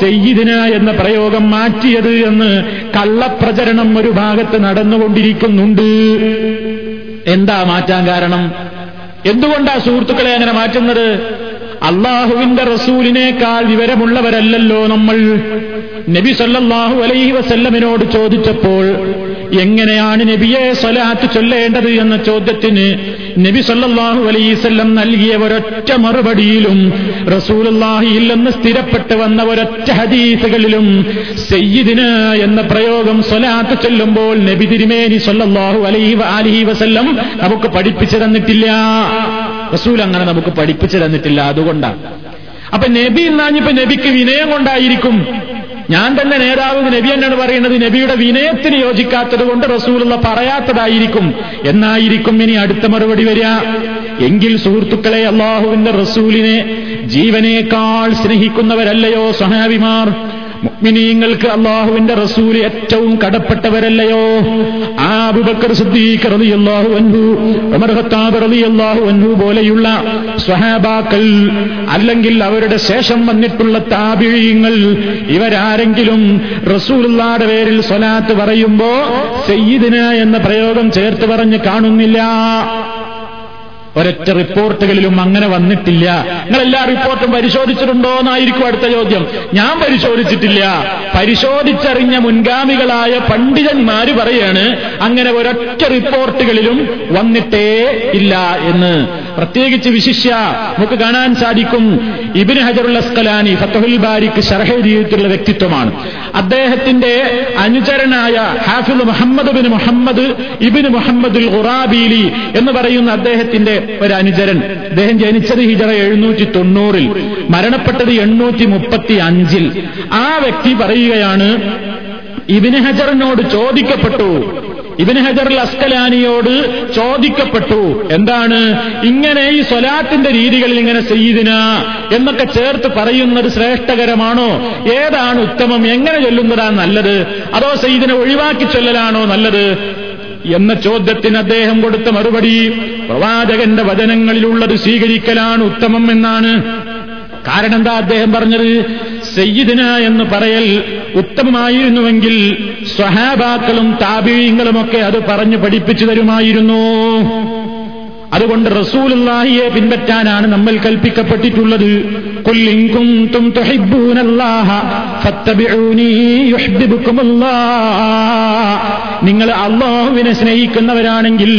സയ്യിദ് എന്ന പ്രയോഗം മാറ്റിയത് എന്ന് കള്ളപ്രചരണം ഒരു ഭാഗത്ത് നടന്നുകൊണ്ടിരിക്കുന്നുണ്ട്. എന്താ മാറ്റാൻ കാരണം? എന്തുകൊണ്ടാ സുഹൃത്തുക്കളെ അങ്ങനെ മാറ്റുന്നത്? അള്ളാഹുവിന്റെ റസൂലിനേക്കാൾ വിവരമുള്ളവരല്ലോ നമ്മൾ. നബി സല്ലല്ലാഹു അലൈഹി വസല്ലമിനോട് ചോദിച്ചപ്പോൾ എങ്ങനെയാണ് നബിയെ സ്വലാത്ത് ചൊല്ലേണ്ടത് എന്ന ചോദ്യത്തിന് നബി സല്ലല്ലാഹു അലൈഹി വസല്ലം നൽകിയ ഒരൊറ്റ മറുപടിയിലും റസൂലുള്ളാഹിയിൽ നിന്ന് സ്ഥിരപ്പെട്ട് വന്ന ഒരൊറ്റ ഹദീസുകളിലും സയ്യിദിന എന്ന പ്രയോഗം സ്വലാത്ത് ചൊല്ലുമ്പോൾ നബി തിരുമേനി സല്ലല്ലാഹു അലൈഹി വആലിഹി വസല്ലം നമുക്ക് പഠിപ്പിച്ചു തന്നിട്ടില്ല. റസൂൽ അങ്ങനെ നമുക്ക് പഠിപ്പിച്ചു തന്നിട്ടില്ല. അതുകൊണ്ടാണ്. അപ്പൊ നബി എന്നാഞ്ഞിപ്പോ നബിക്ക് വിനയം കൊണ്ടായിരിക്കും. ഞാൻ തന്നെ നേതാവ്, നബി എന്നാണ് പറയുന്നത്. നബിയുടെ വിനയത്തിന് യോജിക്കാത്തത് കൊണ്ട് റസൂലുള്ള പറയാത്തതായിരിക്കും എന്നായിരിക്കും ഇനി അടുത്ത മറുപടി വരിക. എങ്കിൽ സുഹൃത്തുക്കളെ, അള്ളാഹുവിന്റെ റസൂലിനെ ജീവനേക്കാൾ സ്നേഹിക്കുന്നവരല്ലയോ സഹാബിമാർ? മുഅ്മിനീങ്ങൾക്ക് അള്ളാഹുവിന്റെ റസൂല് ഏറ്റവും കടപ്പെട്ടവരല്ലയോ? അബൂബക്കർ സിദ്ദീഖ് റളിയല്ലാഹു അൻഹു, ഉമർ ഖത്താബ് റളിയല്ലാഹു അൻഹു പോലെയുള്ള സ്വഹാബാക്കൾ, അല്ലെങ്കിൽ അവരുടെ ശേഷം വന്നിട്ടുള്ള താബിഈങ്ങൾ, ഇവരാരെങ്കിലും റസൂലുള്ളാഹിയുടെ പേരിൽ സ്വലാത്ത് പറയുമ്പോ സയ്യിദിന എന്ന പ്രയോഗം ചേർത്ത് പറഞ്ഞ് കാണുന്നില്ല. ഒരൊറ്റ റിപ്പോർട്ടുകളിലും അങ്ങനെ വന്നിട്ടില്ല. നിങ്ങളെല്ലാ റിപ്പോർട്ടും പരിശോധിച്ചിട്ടുണ്ടോ എന്നായിരിക്കും അടുത്ത ചോദ്യം. ഞാൻ പരിശോധിച്ചിട്ടില്ല. പരിശോധിച്ചറിഞ്ഞ മുൻഗാമികളായ പണ്ഡിതന്മാര് പറയാണ് അങ്ങനെ ഒരൊറ്റ റിപ്പോർട്ടുകളിലും വന്നിട്ടേ ഇല്ല എന്ന്. പ്രത്യേകിച്ച് വിശിഷ്യ നമുക്ക് കാണാൻ സാധിക്കും. ഇബ്നു ഹജറുൽ അസ്ഖലാനി ഫത്ഹുൽ ബാരിക്ക് ശർഹ് എഴുതിയിട്ടുള്ള വ്യക്തിത്വമാണ്. അദ്ദേഹത്തിന്റെ അനുചരനായ ഹാഫിദ് മുഹമ്മദ് ബിൻ മുഹമ്മദ് ഇബ്നു മുഹമ്മദുൽ ഖുറാബീലി എന്ന് പറയുന്ന അദ്ദേഹത്തിന്റെ ഒരു അനുചരൻ. അദ്ദേഹം ജനിച്ചത് ഹിജറ എഴുന്നൂറ്റി തൊണ്ണൂറിൽ, മരണപ്പെട്ടത് എണ്ണൂറ്റി മുപ്പത്തി അഞ്ചിൽ. ആ വ്യക്തി പറയുകയാണ്, ഇബ്നു ഹജറിനോട് ചോദിക്കപ്പെട്ടു, ഇബ്നു ഹജറുൽ അസ്ഖലാനിയോട് ചോദിക്കപ്പെട്ടു, എന്താണ് ഇങ്ങനെ ഈ സ്വലാത്തിന്റെ രീതികളിൽ ഇങ്ങനെ സയ്യിദിന എന്നൊക്കെ ചേർത്ത് പറയുന്നത് ശ്രേഷ്ഠകരമാണോ? ഏതാണ് ഉത്തമം? എങ്ങനെ ചൊല്ലുന്നതാണ് നല്ലത്? അതോ സയ്യിദിനെ ഒഴിവാക്കി ചൊല്ലലാണോ നല്ലത് എന്ന ചോദ്യത്തിന് അദ്ദേഹം കൊടുത്ത മറുപടി പ്രവാചകന്റെ വചനങ്ങളിലുള്ളത് സ്വീകരിക്കലാണ് ഉത്തമം എന്നാണ്. കാരണം എന്താ അദ്ദേഹം പറഞ്ഞത്? സയ്യിദിന എന്ന് പറയൽ ഉത്തമമായിരുന്നുവെങ്കിൽ സ്വഹാബാക്കളും താബിഈങ്ങളുമൊക്കെ അത് പറഞ്ഞു പഠിപ്പിച്ചു തരുമായിരുന്നു. അതുകൊണ്ട് റസൂലുള്ളാഹിയെ പിൻപറ്റാനാണ് നമ്മൾ കൽപ്പിക്കപ്പെട്ടിട്ടുള്ളത്. ഖുൽ ഇൻ കുൻതും തുഹിബ്ബൂനല്ലാഹ ഫത്തബിഊനി യുഹ്ബിബുകുമുല്ലാഹ്. നിങ്ങൾ അല്ലാഹുവിനെ സ്നേഹിക്കുന്നവരാണെങ്കിൽ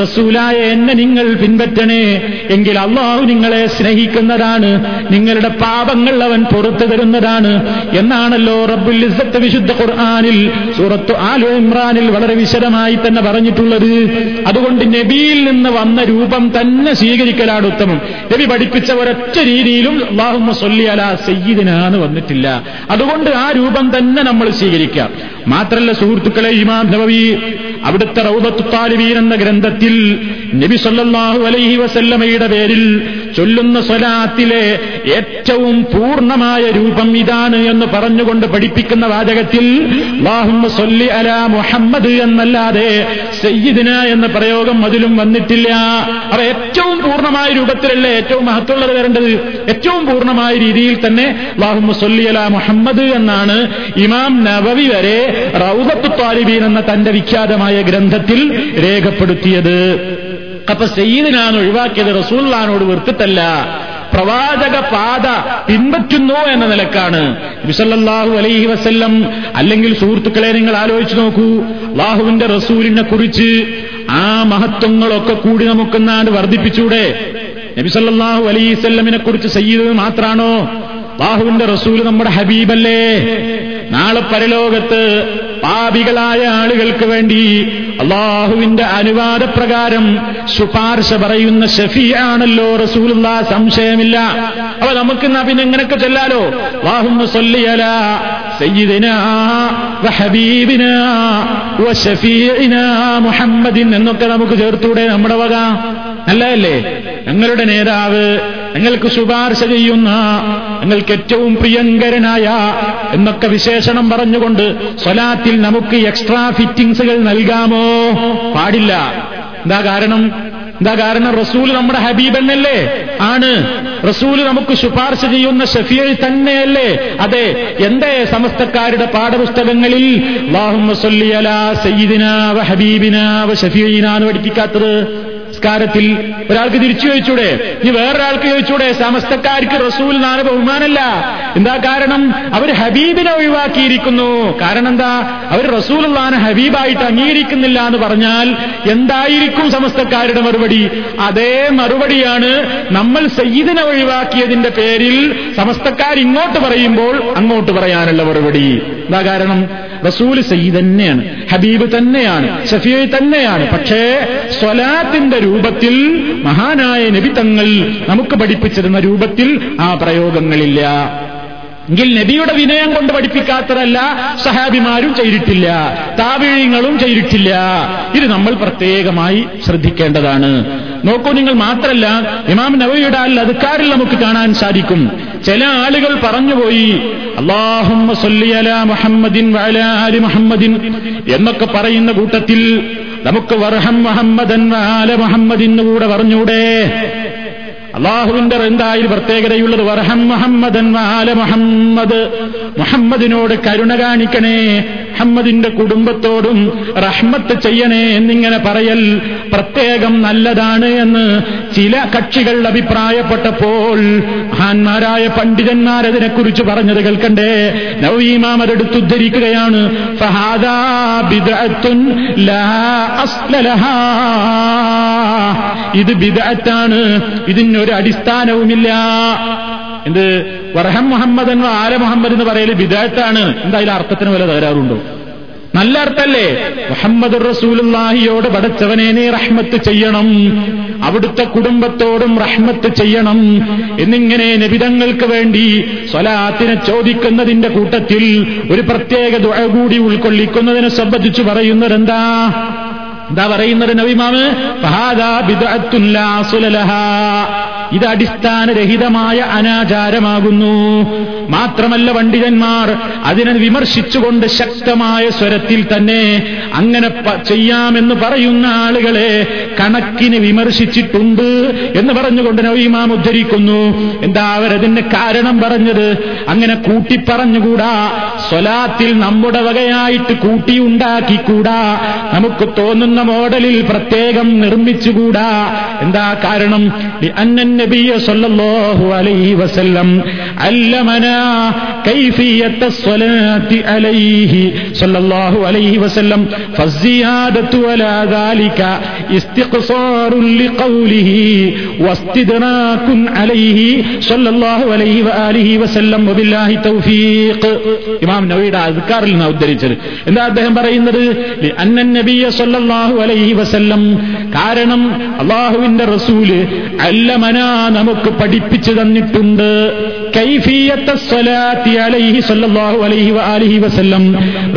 റസൂലായ എന്നെ നിങ്ങൾ പിൻപറ്റണേ, എങ്കിൽ അല്ലാഹു നിങ്ങളെ സ്നേഹിക്കുന്നതാണ്, നിങ്ങളുടെ പാപങ്ങൾ അവൻ പുറത്തു തരുന്നതാണ് എന്നാണല്ലോ റബ്ബുൽ ഇസ്സത്ത് വിശുദ്ധ ഖുർആനിൽ സൂറത്തു ആൽ ഇംറാനിൽ വളരെ വിശദമായി തന്നെ പറഞ്ഞിട്ടുള്ളത്. അതുകൊണ്ട് നബിയിൽ നിന്ന് വന്ന രൂപം തന്നെ സ്വീകരിക്കലാണ് ഉത്തമം. നബി പഠിപ്പിച്ച ഒരൊറ്റ രീതിയിലും അല്ലാഹുമ്മ സ്വല്ലി അലാ സയ്യിദിനാ എന്ന് വന്നിട്ടില്ല. അതുകൊണ്ട് ആ രൂപം തന്നെ നമ്മൾ സ്വീകരിക്കാം. മാത്രമല്ല സുഹൃത്തുക്കളെ, ഇമാം നബവി അവിടുത്തെ റൗദത്തു താലിബീൻ എന്ന ഗ്രന്ഥത്തിൽ നബി സല്ലല്ലാഹു അലൈഹി വസല്ലമയുടെ പേരിൽ ചൊല്ലുന്ന സ്വലാത്തിലെ ഏറ്റവും പൂർണ്ണമായ രൂപം ഇതാണ് എന്ന് പറഞ്ഞുകൊണ്ട് പഠിപ്പിക്കുന്ന വാചകത്തിൽ അല്ലാഹുമ്മ സ്വല്ലി അലാ മുഹമ്മദ് എന്നല്ലാതെ സയ്യിദിനാ എന്ന പ്രയോഗം അതിലും വന്നിട്ടില്ല. അവ ഏറ്റവും പൂർണ്ണമായ രൂപത്തിലല്ലേ ഏറ്റവും മഹത്വമുള്ളത് വരേണ്ടത്? ഏറ്റവും പൂർണ്ണമായ രീതിയിൽ തന്നെ അല്ലാഹുമ്മ സ്വല്ലി അലാ മുഹമ്മദ് എന്നാണ് ഇമാം നബവി വരെ റൗദത്തു താലിബീൻ എന്ന തന്റെ വിഖ്യാതമായ ഗ്രന്ഥത്തിൽ രേഖപ്പെടുത്തിയത്. അപ്പൊ സയ്യിദിനാണ് ഒഴിവാക്കിയത് റസൂലുള്ളാഹിനോട് വെറുത്തിട്ടല്ല, പ്രവാചക പാത പിൻപറ്റുന്നു എന്ന നിലക്കാണ്. നബി സല്ലല്ലാഹു അലൈഹി വസല്ലം അല്ലെങ്കിൽ സുഹൃത്തുക്കളെ നിങ്ങൾ ആലോചിച്ചു നോക്കൂ, അല്ലാഹുവിന്റെ റസൂലിനെ കുറിച്ച് ആ മഹത്വങ്ങളൊക്കെ കൂടി നമുക്കൊന്നാണ് വർദ്ധിപ്പിച്ചൂടെ? നബി സല്ലല്ലാഹു അലൈഹി വസല്ലമിനെ കുറിച്ച് സയ്യിദ് മാത്രാണോ? അല്ലാഹുവിന്റെ റസൂല് നമ്മുടെ ഹബീബല്ലേ? നാളെ പരലോകത്ത് പാപികളായ ആളുകൾക്ക് വേണ്ടി അള്ളാഹുവിന്റെ അനുവാദപ്രകാരം ശുപാർശ പറയുന്ന ഷഫീആണല്ലോ റസൂലുള്ളാ, സംശയമില്ല. അവ നമുക്ക് പിന്നെ എങ്ങനെയൊക്കെ ചൊല്ലാലോ, അല്ലാഹുമ്മ സ്വല്ലി അലാ സയ്യിദിനാ വ ഹബീബിനാ വ ഷഫീഇനാ മുഹമ്മദിൻ എന്നൊക്കെ നമുക്ക് ചേർത്തൂടെ? നമ്മുടെ വക അല്ലേ? ഞങ്ങളുടെ നേതാവ്, ഞങ്ങൾക്ക് ശുപാർശ ചെയ്യുന്ന, ഞങ്ങൾക്ക് ഏറ്റവും പ്രിയങ്കരനായ എന്നൊക്കെ വിശേഷണം പറഞ്ഞുകൊണ്ട് സ്വലാത്തിൽ നമുക്ക് എക്സ്ട്രാ ഫിറ്റിംഗ്സുകൾ നൽകാമോ? പാടില്ല. എന്താ കാരണം? എന്താ കാരണം? റസൂല് നമ്മുടെ ഹബീബ് എന്നല്ലേ? ആണ്. റസൂല് നമുക്ക് ശുപാർശ ചെയ്യുന്ന ഷഫീഉ തന്നെയല്ലേ? അതെ. എന്തേ സമസ്തക്കാരുടെ പാഠപുസ്തകങ്ങളിൽ അല്ലാഹുമ്മ സ്വല്ലി അലാ സയ്യിദിനാ വ ഹബീബിനാ വ ഷഫീഇനാ എന്ന് പഠിപ്പിക്കാത്തത്? ത്തിൽ ഒരാൾക്ക് തിരിച്ചു ചോദിച്ചൂടെ? ഇനി വേറൊരാൾക്ക് ചോദിച്ചൂടെ? സമസ്തക്കാർക്ക് റസൂൽ നാളെ ബഹുമാനല്ല. എന്താ കാരണം? അവർ ഹബീബിനെ ഒഴിവാക്കിയിരിക്കുന്നു. കാരണം എന്താ? അവർ റസൂലുള്ളാനെ ഹബീബായിട്ട് അംഗീകരിക്കുന്നില്ല എന്ന് പറഞ്ഞാൽ എന്തായിരിക്കും സമസ്തക്കാരുടെ മറുപടി? അതേ മറുപടിയാണ് നമ്മൾ സയ്യിദിനെ ഒഴിവാക്കിയതിന്റെ പേരിൽ സമസ്തക്കാർ ഇങ്ങോട്ട് പറയുമ്പോൾ അങ്ങോട്ട് പറയാനുള്ള മറുപടി. എന്താ കാരണം? റസൂല് സയ്യിദ് തന്നെയാണ്, ഹബീബ് തന്നെയാണ്, ഷഫീഉ തന്നെയാണ്. പക്ഷേ സ്വലാത്തിന്റെ രൂപത്തിൽ മഹാനായ നബി തങ്ങൾ നമുക്ക് പഠിപ്പിച്ചിരുന്ന രൂപത്തിൽ ആ പ്രയോഗങ്ങളില്ല എങ്കിൽ നബിയുടെ വിനയം കൊണ്ട് പഠിപ്പിക്കാത്തതല്ല സഹാബിമാരും ചെയ്തിട്ടില്ല, താബിഈങ്ങളും ചെയ്തിട്ടില്ല. ഇത് നമ്മൾ പ്രത്യേകമായി ശ്രദ്ധിക്കേണ്ടതാണ്. നോക്കൂ നിങ്ങൾ, മാത്രമല്ല ഇമാം നബവിയുടെ അൽ അദ്കാറിൽ നമുക്ക് കാണാൻ സാധിക്കും. ചില ആളുകൾ പറഞ്ഞുപോയി അല്ലാഹുമ്മ സ്വല്ലി അലാ മുഹമ്മദിൻ വഅലാ ആലി മുഹമ്മദിൻ എന്നൊക്കെ പറയുന്ന കൂട്ടത്തിൽ നമുക്ക് വർഹം മുഹമ്മദൻ വആല മുഹമ്മദിൻ കൂടെ പറഞ്ഞൂടെ? അള്ളാഹുവിന്റെ എന്തായാലും പ്രത്യേകതയുള്ളത് വർഹം മുഹമ്മദൻ വആല മുഹമ്മദ്, മുഹമ്മദിനോട് കരുണ കാണിക്കണേ, മുഹമ്മദിന്റെ കുടുംബത്തോടും റഹ്മത്ത് ചെയ്യണേ എന്നിങ്ങനെ പറയൽ പ്രത്യേകം നല്ലതാണ് എന്ന് ചില കക്ഷികൾ അഭിപ്രായപ്പെട്ടപ്പോൾ മഹാന്മാരായ പണ്ഡിതന്മാർ അതിനെക്കുറിച്ച് പറഞ്ഞത് കേൾക്കണ്ടേ? നബവി ഇമാം എടുത്തുദ്ധരിക്കുകയാണ്, ഫഹാദാ ബിദ്അത്തുൻ ലാ അസ്ല ലഹാ. ഇത് ബിദ്അത്താണ്, ഇതിനൊരു അടിസ്ഥാനവുമില്ല. എന്ത് വർഹം മുഹമ്മദൻ വ ആല മുഹമ്മദ് എന്ന് പറയല് ബിദ്അത്താണ്. എന്തായാലും അർത്ഥത്തിന് വല്ല തകരാറുണ്ടോ? നല്ല അർത്ഥല്ലേ? മുഹമ്മദ് റസൂലുള്ളാഹിയോട് പടച്ചവനെ നീ റഹ്മത്ത് ചെയ്യണം, അവിടുത്തെ കുടുംബത്തോടും റഹ്മത്ത് ചെയ്യണം എന്നിങ്ങനെ നബിതങ്ങൾക്ക് വേണ്ടി സ്വലാത്തിനെ ചോദിക്കുന്നതിന്റെ കൂട്ടത്തിൽ ഒരു പ്രത്യേക ദുആ കൂടി ഉൾക്കൊള്ളിക്കുന്നതിനെ സംബന്ധിച്ച് പറയുന്നതെന്താ? എന്താ പറയുന്നത് നബി ഇമാം? ഫഹാദാ ബിദ്അത്തുൻ ലാ അസ്ല ലഹാ. ഇത് അടിസ്ഥാനരഹിതമായ അനാചാരമാകുന്നു. മാത്രമല്ല പണ്ഡിതന്മാർ അതിനെ വിമർശിച്ചുകൊണ്ട് ശക്തമായ സ്വരത്തിൽ തന്നെ അങ്ങനെ ചെയ്യാമെന്ന് പറയുന്ന ആളുകളെ കണക്കിന് വിമർശിച്ചിട്ടുണ്ട് എന്ന് പറഞ്ഞുകൊണ്ട് നവീമാം ഉദ്ധരിക്കുന്നു. എന്താ അവരതിന് കാരണം പറഞ്ഞത്? അങ്ങനെ കൂട്ടിപ്പറഞ്ഞുകൂടാ, സ്വലാത്തിൽ നമ്മുടെ വകയായിട്ട് കൂട്ടിയുണ്ടാക്കിക്കൂടാ, നമുക്ക് തോന്നുന്ന മോഡലിൽ പ്രത്യേകം നിർമ്മിച്ചുകൂടാ. എന്താ കാരണം? അന്നൻ നബിയ സല്ലല്ലാഹു അലൈഹി വസല്ലം അല്ലമനാ കൈഫിയത സ്വലാത്തി അലൈഹി സല്ലല്ലാഹു അലൈഹി വസല്ലം ഫസിയാദതു അലാ ദാലിക ഇസ്തിഖ്സാറു ലിഖൗലിഹി വസ്തിദ്റാകുൻ അലൈഹി സല്ലല്ലാഹു അലൈഹി വആലിഹി വസല്ലം വബില്ലാഹി തൗഫീഖ്. ഇമാം നവവിയുടെ അസ്കാറിൽ നിന്ന് ഉദ്ധരിച്ചത്. എന്താ അദ്ദേഹം പറയുന്നത്? അന്നൻ നബിയ സല്ലല്ലാഹു അലൈഹി വസല്ലം, കാരണം അള്ളാഹുവിന്റെ റസൂല് അല്ലമനാ നമുക്ക് പഠിപ്പിച്ചു തന്നിട്ടുണ്ട് കൈഫിയത സ്വലാത്തി അലൈഹി സല്ലല്ലാഹു അലൈഹി വആലിഹി വസല്ലം.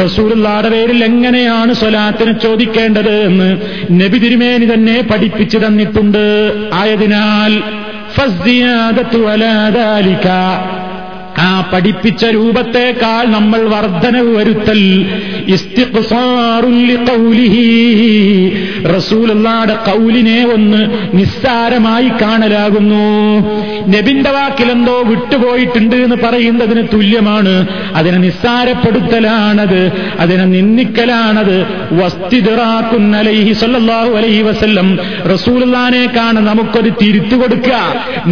റസൂലുള്ളാഹിയുടെ പേരിൽ എങ്ങനെയാണ് സ്വലാത്തിനെ ചോദിക്കേണ്ടത് എന്ന് നബി തിരുമേനി തന്നെ പഠിപ്പിച്ചു തന്നിട്ടുണ്ട്. ആയതിനാൽ ഫസ്ദിയാദതു അലാ ദാലിക, ആ പഠിപ്പിച്ച രൂപത്തേക്കാൾ നമ്മൾ വർദ്ധനവ് വരുത്തൽ, ഇസ്തിഖ്സാറുൽ ലിഖൗലിഹി, റസൂലുള്ളാഹിയുടെ ഖൗലിനെ ഒന്ന് നിസ്സാരമായി കാണലാകുന്നു. നബിന്റെ വാക്കിലെന്തോ വിട്ടുപോയിട്ടുണ്ട് എന്ന് പറയുന്നതിന് തുല്യമാണ്. അതിനെ നിസ്സാരപ്പെടുത്തലാണത്, അതിനെ നിന്ദിക്കലാണത്. വസ്തിദ്റാകുൻ അലൈഹി സല്ലല്ലാഹു അലൈഹി വസല്ലം, റസൂലുള്ളാഹിനേക്കാണ് നമുക്കൊരു തിരുത്തു കൊടുക്കുക.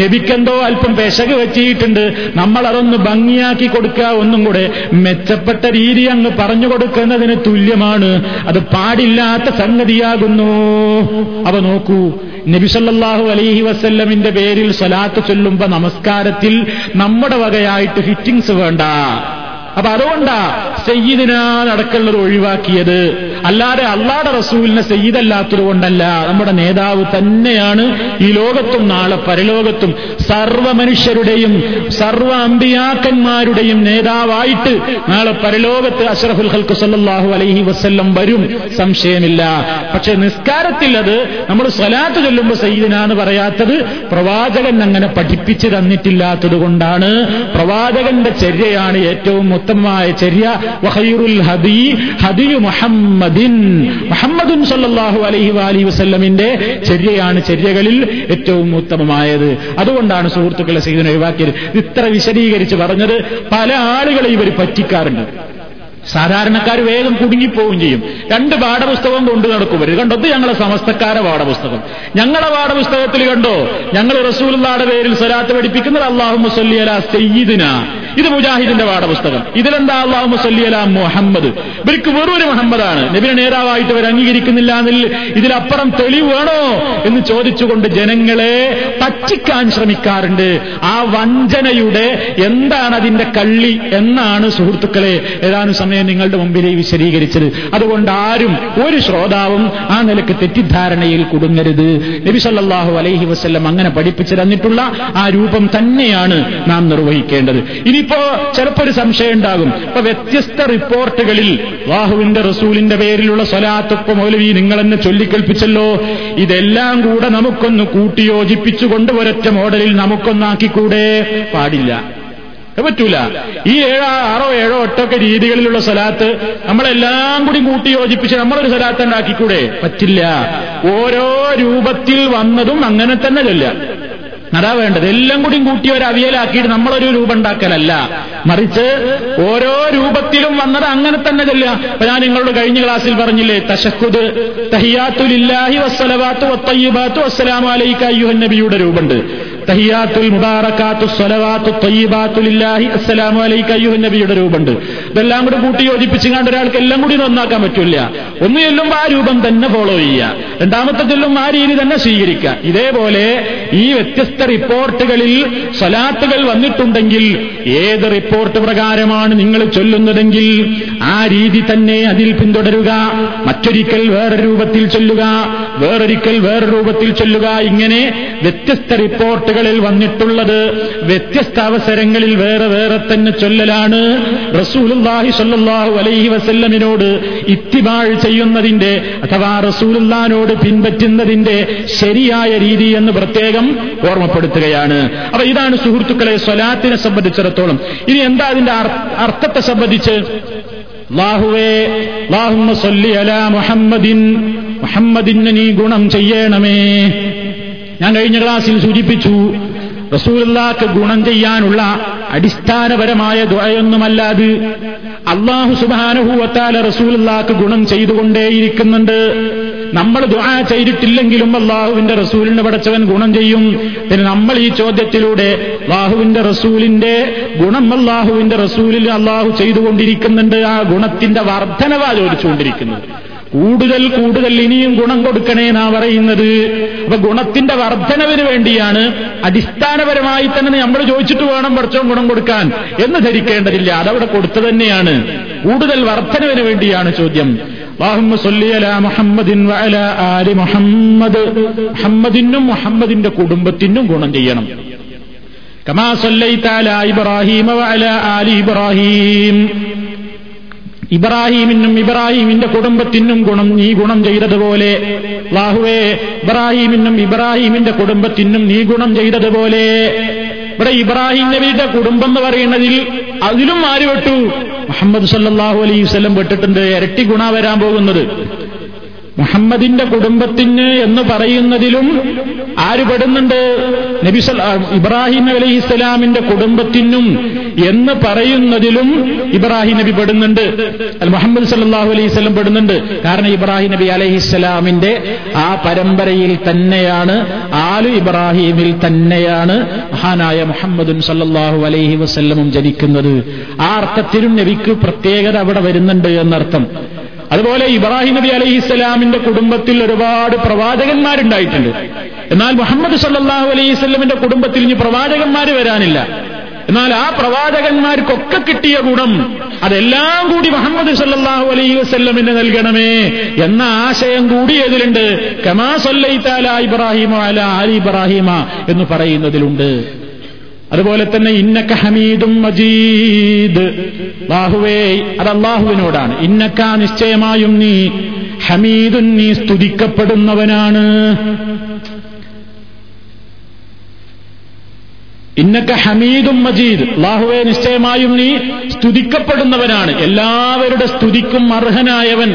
നബിക്കെന്തോ അല്പം പെശക് വെച്ചിട്ടുണ്ട്, നമ്മളതൊന്ന് ഭംഗിയാക്കി കൊടുക്കുക, ഒന്നും കൂടെ മെച്ചപ്പെട്ട രീതി അങ്ങ് പറഞ്ഞു കൊടുക്കുന്നതിന് തുല്യമാണ്. അത് പാടില്ലാത്ത സംഗതിയാകുന്നു. അവ നോക്കൂ, നബി സല്ലല്ലാഹു അലൈഹി വസല്ലമിന്റെ പേരിൽ സ്വലാത്ത് ചൊല്ലുമ്പോ നമസ്കാരത്തിൽ നമ്മുടെ വകയായിട്ട് ഫിറ്റിംഗ്സ് വേണ്ട. അപ്പൊ അതുകൊണ്ടാ സയ്യിദിനാ നടക്കുന്നത് ഒഴിവാക്കിയത്. അല്ലാതെ അള്ളാഹുവിന്റെ റസൂലിനെ സയ്യിദല്ലാത്തത് കൊണ്ടല്ല. നമ്മുടെ നേതാവ് തന്നെയാണ് ഈ ലോകത്തും നാളെ പരലോകത്തും സർവ്വ മനുഷ്യരുടെയും സർവ്വ അമ്പിയാക്കന്മാരുടെയും നേതാവായിട്ട് നാളെ പരലോകത്ത് അഷ്റഫുൽ ഖൽഖ് സല്ലല്ലാഹു അലൈഹി വസല്ലം വരും, സംശയമില്ല. പക്ഷെ നിസ്കാരത്തിൽ അത് നമ്മൾ സ്വലാത്ത് ചൊല്ലുമ്പോൾ സയ്യിദിനാ എന്ന് പറയാത്തത് പ്രവാചകൻ അങ്ങനെ പഠിപ്പിച്ചു തന്നിട്ടില്ലാത്തത് കൊണ്ടാണ്. പ്രവാചകന്റെ ചര്യയാണ് ഏറ്റവും ഉത്തമമായ ചര്യ. വഖൈറുൽ ഹദീ ഹദീ മുഹമ്മദിൻ, മുഹമ്മദുൻ സല്ലല്ലാഹു അലൈഹി വഅലിഹി വസല്ലമിന്റെ ചര്യയാണ് ചര്യകളിൽ ഏറ്റവും ഉത്തമമായത്. അതുകൊണ്ടാണ് സുഹൃത്തുക്കളെ സയ്യിദിനെ ഒഴിവാക്കിയത്. ഇത്ര വിശദീകരിച്ച് പറഞ്ഞത്. പല ആളുകളെ ഇവർ പറ്റിക്കാറുണ്ട്. സാധാരണക്കാർ വേഗം കുടുങ്ങിപ്പോവുകയും ചെയ്യും. രണ്ട് പാഠപുസ്തകം കൊണ്ടു നടക്കും. ഇത് കണ്ടോ, ഞങ്ങളെ സമസ്തക്കാരെ പാഠപുസ്തകം, ഞങ്ങളെ പാഠപുസ്തകത്തിൽ കണ്ടോ ഞങ്ങൾ റസൂലുള്ളാഹിയുടെ പേരിൽ സ്വലാത്ത് പഠിപ്പിക്കുന്നത് അല്ലാഹുമ്മ സ്വല്ലി അലാ സയ്യിദിനാ. ഇത് മുജാഹിദിന്റെ പാഠപുസ്തകം. ഇതിലെന്താ അല്ലാഹുമ്മ സ്വല്ലി അലാ മുഹമ്മദ്. ഇവർക്ക് വെറൊരു മുഹമ്മദാണ്, നബിയുടെ നേതാവായിട്ട് ഇവർ അംഗീകരിക്കുന്നില്ല എന്നിൽ ഇതിലപ്പുറം തെളിവ് വേണോ എന്ന് ചോദിച്ചുകൊണ്ട് ജനങ്ങളെ പറ്റിക്കാൻ ശ്രമിക്കാറുണ്ട്. ആ വഞ്ചനയുടെ എന്താണ് അതിന്റെ കള്ളി എന്നാണ് സുഹൃത്തുക്കളെ ഏതാനും നിങ്ങളുടെ മുമ്പിലേ വിശദീകരിച്ചത്. അതുകൊണ്ട് ആരും ഒരു ശ്രോതാവും ആ നിലക്ക് തെറ്റിദ്ധാരണയിൽ കുടുങ്ങരുത്. നബി സല്ലല്ലാഹു അലൈഹി വസല്ലം അങ്ങനെ പഠിപ്പിച്ചു തന്നിട്ടുള്ള ആ രൂപം തന്നെയാണ് നാം നിർവഹിക്കേണ്ടത്. ഇനിയിപ്പോ ചിലപ്പോൾ ഒരു സംശയം ഉണ്ടാകും. ഇപ്പൊ വ്യത്യസ്ത റിപ്പോർട്ടുകളിൽ അല്ലാഹുവിന്റെ റസൂലിന്റെ പേരിലുള്ള സ്വലാത്തൊക്കെ മൗലവി നിങ്ങളെന്നെ ചൊല്ലിക്കേൽപ്പിച്ചല്ലോ, ഇതെല്ലാം കൂടെ നമുക്കൊന്ന് കൂട്ടിയോജിപ്പിച്ചുകൊണ്ട് ഒരൊറ്റ മോഡലിൽ നമുക്കൊന്നാക്കിക്കൂടെ? പാടില്ല, പറ്റൂല. ഈ ഏഴോ ആറോ ഏഴോ ഒട്ടൊക്കെ രീതികളിലുള്ള സ്വലാത്ത് നമ്മളെല്ലാം കൂടി കൂട്ടി യോജിപ്പിച്ച് നമ്മളൊരു സ്വലാത്ത് ഉണ്ടാക്കിക്കൂടെ? പറ്റില്ല. ഓരോ രൂപത്തിൽ വന്നതും അങ്ങനെ തന്നെ ചൊല്ല, അതാ വേണ്ടത്. എല്ലാം കൂടി കൂട്ടി ഒരു അവിയലാക്കിയിട്ട് നമ്മളൊരു രൂപം ഉണ്ടാക്കലല്ല, മറിച്ച് ഓരോ രൂപത്തിലും വന്നത് അങ്ങനെ തന്നെ ചൊല്ലുക. അപ്പൊ ഞാൻ നിങ്ങളോട് കഴിഞ്ഞ ക്ലാസ്സിൽ പറഞ്ഞില്ലേ, തശഹുദ്, തഹിയാത്തു ലില്ലാഹി വസ്സലവാത്തു വത്തയ്യിബാത്തു വസ്സലാമു അലൈക അയ്യുഹൻ നബിയുടെ രൂപമുണ്ട്. തഹിയാത്തുൽ മുബാറകാത്തു സ്വലവാത്തു തയ്യിബാത്തു ലില്ലാഹി അസ്സലാമു അലൈക അയ്യുഹൻ നബിയുടെ രൂപമുണ്ട്. ഇതെല്ലാം കൂടി കൂട്ടി യോജിപ്പിച്ചുകൊണ്ട് ഒരാൾക്ക് എല്ലാം കൂടി നന്നാക്കാൻ പറ്റില്ല. ഒന്ന് ചൊല്ലുമ്പോൾ ആ രൂപം തന്നെ ഫോളോ ചെയ്യുക, രണ്ടാമത്തെ ചൊല്ലും ആ രീതി തന്നെ സ്വീകരിക്കുക. ഇതേപോലെ ഈ വ്യത്യസ്ത റിപ്പോർട്ടുകളിൽ സ്വലാത്തുകൾ വന്നിട്ടുണ്ടെങ്കിൽ ഏത് റിപ്പോർട്ട് പ്രകാരമാണ് നിങ്ങൾ ചൊല്ലുന്നതെങ്കിൽ ആ രീതി തന്നെ അതിൽ പിന്തുടരുക. മറ്റൊരിക്കൽ വേറെ രൂപത്തിൽ ചൊല്ലുക, വേറൊരിക്കൽ വേറെ രൂപത്തിൽ ചൊല്ലുക. ഇങ്ങനെ വ്യത്യസ്ത റിപ്പോർട്ട് റിപ്പോർട്ടുകളിൽ വന്നിട്ടുള്ളത് വ്യത്യസ്ത അവസരങ്ങളിൽ വേറെ വേറെ തന്നെ ചൊല്ലലാണ്. റസൂലുള്ളാഹി സ്വല്ലല്ലാഹു അലൈഹി വസല്ലമിനോട് ഇത്തിബാ ചെയ്യുന്നതിന്റെ അഥവാ റസൂലുള്ളാഹിനോട് പിൻപറ്റുന്നതിന്റെ ശരിയായ രീതി എന്ന് പ്രത്യേകം ഓർമ്മപ്പെടുത്തുകയാണ്. അപ്പൊ ഇതാണ് സുഹൃത്തുക്കളെ സ്വലാത്തിനെ സംബന്ധിച്ചിടത്തോളം. ഇനി എന്താ അതിന്റെ അർത്ഥത്തെ സംബന്ധിച്ച്, അല്ലാഹുവേ അല്ലാഹുമ്മ സ്വല്ലി അലാ മുഹമ്മദിൻ, മുഹമ്മദിന് നീ ഗുണം ചെയ്യണമേ. ഞാൻ കഴിഞ്ഞ ക്ലാസ്സിൽ സൂചിപ്പിച്ചു, റസൂലുള്ളാഹിക്ക് ഗുണം ചെയ്യാനുള്ള അടിസ്ഥാനപരമായ ദുആയൊന്നുമല്ല അത്. അല്ലാഹു സുബ്ഹാനഹു വതആല റസൂലുള്ളാഹിക്ക് ഗുണം ചെയ്തുകൊണ്ടേയിരിക്കുന്നുണ്ട്. നമ്മൾ ദുആ ചെയ്തിട്ടില്ലെങ്കിലും അല്ലാഹുവിന്റെ റസൂലിന് പടച്ചവൻ ഗുണം ചെയ്യും. പിന്നെ നമ്മൾ ഈ ചോദ്യത്തിലൂടെ അല്ലാഹുവിന്റെ റസൂലിന്റെ ഗുണം അല്ലാഹുവിന്റെ റസൂലിൽ അല്ലാഹു ചെയ്തുകൊണ്ടിരിക്കുന്നുണ്ട്, ആ ഗുണത്തിന്റെ വർധനവാ ചോദിച്ചുകൊണ്ടിരിക്കുന്നത്. കൂടുതൽ കൂടുതൽ ഇനിയും ഗുണം കൊടുക്കണേ എന്നാ പറയുന്നത്. അപ്പൊ ഗുണത്തിന്റെ വർധനവിന് വേണ്ടിയാണ്. അടിസ്ഥാനപരമായി തന്നെ നമ്മൾ ചോദിച്ചിട്ട് വേണം പടച്ചവൻ ഗുണം കൊടുക്കാൻ എന്ന് ധരിക്കേണ്ടതില്ല, അതവിടെ കൊടുത്തു തന്നെയാണ്. കൂടുതൽ വർധനവിന് വേണ്ടിയാണ് ചോദ്യം. അല്ലാഹുമ്മ സ്വല്ലി അലാ മുഹമ്മദിൻ വഅലാ ആലി മുഹമ്മദ്, മുഹമ്മദിനും മുഹമ്മദിന്റെ കുടുംബത്തിനും ഗുണം ചെയ്യണം. കമാ സ്വല്ലൈത അലാ ഇബ്രാഹീമ വഅലാ ആലി ഇബ്രാഹീം, ഇബ്രാഹീമിനും ഇബ്രാഹീമിന്റെ കുടുംബത്തിനും ഗുണം നീ ഗുണം ചെയ്തതുപോലെ. അല്ലാഹുവേ ഇബ്രാഹീമിനും ഇബ്രാഹീമിന്റെ കുടുംബത്തിനും നീ ഗുണം ചെയ്തതുപോലെ. ഇവിടെ ഇബ്രാഹിം നബിയുടെ കുടുംബം എന്ന് പറയുന്നതിൽ അതിലും ആര് വെട്ടു? മുഹമ്മദ് സല്ലല്ലാഹു അലൈഹി വസല്ലം വെട്ടിട്ടുണ്ട്. ഇരട്ടി ഗുണ വരാൻ പോകുന്നത്. മുഹമ്മദിന്റെ കുടുംബത്തിന് എന്ന് പറയുന്നതിലും ആര് പെടുന്നുണ്ട്? നബി ഇബ്രാഹിം അലൈഹി ഇസ്ലാമിന്റെ കുടുംബത്തിനും എന്ന് പറയുന്നതിലും ഇബ്രാഹിം നബി പെടുന്നുണ്ട്, മുഹമ്മദ് സല്ലല്ലാഹു അലൈഹി വസല്ലം പെടുന്നുണ്ട്. കാരണം ഇബ്രാഹിം നബി അലൈഹി ഇസ്ലാമിന്റെ ആ പരമ്പരയിൽ തന്നെയാണ്, ആലു ഇബ്രാഹിമിൽ തന്നെയാണ് മഹാനായ മുഹമ്മദും സല്ലല്ലാഹു അലൈഹി വസല്ലമും ജനിക്കുന്നത്. ആ അർത്ഥത്തിലും നബിക്ക് പ്രത്യേകത അവിടെ വരുന്നുണ്ട് എന്നർത്ഥം. അതുപോലെ ഇബ്രാഹിം നബി അലൈഹി ഇസ്ലാമിന്റെ കുടുംബത്തിൽ ഒരുപാട് പ്രവാചകന്മാരുണ്ടായിട്ടുണ്ട്. എന്നാൽ മുഹമ്മദ് സല്ലല്ലാഹു അലൈഹി വസല്ലമിന്റെ കുടുംബത്തിൽ ഇനി പ്രവാചകന്മാർ വരാനില്ല. എന്നാൽ ആ പ്രവാചകന്മാർക്കൊക്കെ കിട്ടിയ ഗുണം അതെല്ലാം കൂടി മുഹമ്മദ് സല്ലല്ലാഹു അലൈഹി വസല്ലമിന് നൽകണമേ എന്ന ആശയം കൂടി അതിലുണ്ട്. കമാ സല്ലൈത അലാ ഇബ്രാഹീമ അലാ ആലി ഇബ്രാഹീമ എന്ന് പറയുന്നതിലുണ്ട്. അതുപോലെ തന്നെ ഇന്നക ഹമീദും മജീദ്, അല്ലാഹുവേ അത് അല്ലാഹുവിനോടാണ്. ഇന്നക നിശ്ചയമായും നീ, ഹമീദുൻ നീ സ്തുതിക്കപ്പെടുന്നവനാണ്. ഇന്നക ഹമീദും മജീദ്, അല്ലാഹുവേ നിശ്ചയമായും നീ സ്തുതിക്കപ്പെടുന്നവനാണ്. എല്ലാവരുടെ സ്തുതിക്കും അർഹനായവൻ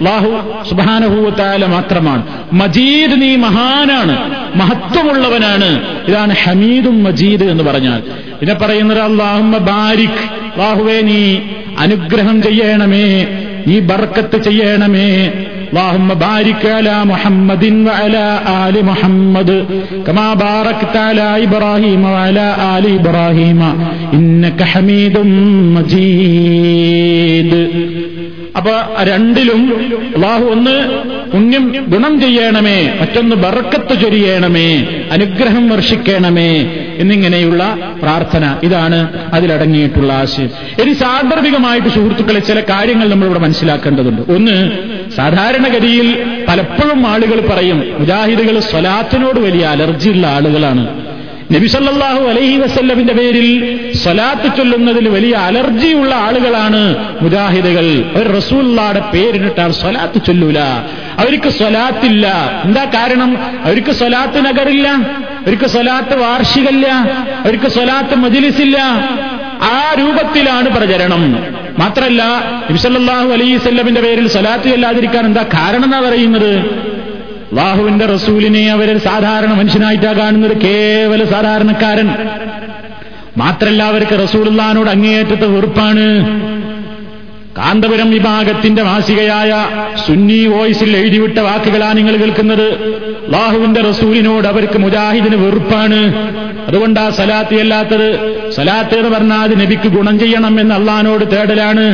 അല്ലാഹു സുബ്ഹാനഹു വതആല മാത്രമാണ്. മജീദ് നീ മഹാനാണ്, മഹത്വമുള്ളവനാണ്. ഇതാണ് ഹമീദും മജീദ് എന്ന് പറഞ്ഞാൽ. പിന്നെ പറയുന്നത് അല്ലാഹുമ്മ ബാരിക്, അല്ലാഹുവേ നീ അനുഗ്രഹം ചെയ്യണമേ, നീ ബർക്കത്ത് ചെയ്യണമേ. അല്ലാഹുമ്മ ബാരിക് അലാ മുഹമ്മദിൻ വഅലാ ആലി മുഹമ്മദ് കമാ ബാറക്ത അലാ ഇബ്രാഹീമ വഅലാ ആലി ഇബ്രാഹീമ ഇന്നക ഹമീദും മജീദ്. അപ്പൊ രണ്ടിലും അല്ലാഹു ഒന്ന് പുണ്യം ഗുണം ചെയ്യണമേ, മറ്റൊന്ന് ബർക്കത്ത് ചൊരിയണമേ, അനുഗ്രഹം വർഷിക്കണമേ എന്നിങ്ങനെയുള്ള പ്രാർത്ഥന. ഇതാണ് അതിലടങ്ങിയിട്ടുള്ള ആശയം. ഇനി സാന്ദർഭികമായിട്ട് സുഹൃത്തുക്കളെ ചില കാര്യങ്ങൾ നമ്മളിവിടെ മനസ്സിലാക്കേണ്ടതുണ്ട്. ഒന്ന്, സാധാരണഗതിയിൽ പലപ്പോഴും ആളുകൾ പറയും മുജാഹിദുകൾ സ്വലാത്തിനോട് വലിയ അലർജിയുള്ള ആളുകളാണ്, നബി സല്ലല്ലാഹു അലൈഹി വസല്ലമിന്റെ പേരിൽ സ്വലാത്ത് ചൊല്ലുന്നതിൽ വലിയ അലർജിയുള്ള ആളുകളാണ് മുജാഹിദുകൾ. അവർ റസൂലുള്ളാഹിയുടെ പേരിനിട്ടാൽ സ്വലാത്ത് ചൊല്ലൂല, അവർക്ക് സ്വലാത്തില്ല. എന്താ കാരണം? അവർക്ക് സ്വലാത്ത് നഗറില്ല, അവർക്ക് സ്വലാത്ത് വാർഷികല്ല, അവർക്ക് സ്വലാത്ത് മജ്ലിസില്ല. ആ രൂപത്തിലാണ് പ്രചരണം. മാത്രമല്ല നബി സല്ലല്ലാഹു അലൈഹി വസല്ലമിന്റെ പേരിൽ സ്വലാത്ത് ചൊല്ലാതിരിക്കാൻ എന്താ കാരണം എന്നാ പറയുന്നത്? അല്ലാഹുവിന്റെ റസൂലിനെ അവരെ സാധാരണ മനുഷ്യനായിട്ടാണ് കാണുന്നത്, കേവല സാധാരണക്കാരൻ. മാത്രല്ല അവർക്ക് റസൂലുള്ളാഹിനോട് അങ്ങേയറ്റത്തെ വെറുപ്പാണ്. കാന്തപുരം വിഭാഗത്തിന്റെ മാസികയായ സുന്നി വോയിസിൽ എഴുതിവിട്ട വാക്കുകളാണ് നിങ്ങൾ കേൾക്കുന്നത്. അല്ലാഹുവിന്റെ റസൂലിനോട് അവർക്ക്, മുജാഹിദിന് വെറുപ്പാണ്. അതുകൊണ്ടാ സലാത്ത് അല്ലാത്തത്. സലാത്ത് എന്ന് പറഞ്ഞാൽ അത് നബിക്ക് ഗുണം ചെയ്യണം എന്ന് അള്ളാഹിനോട് തേടലാണ്.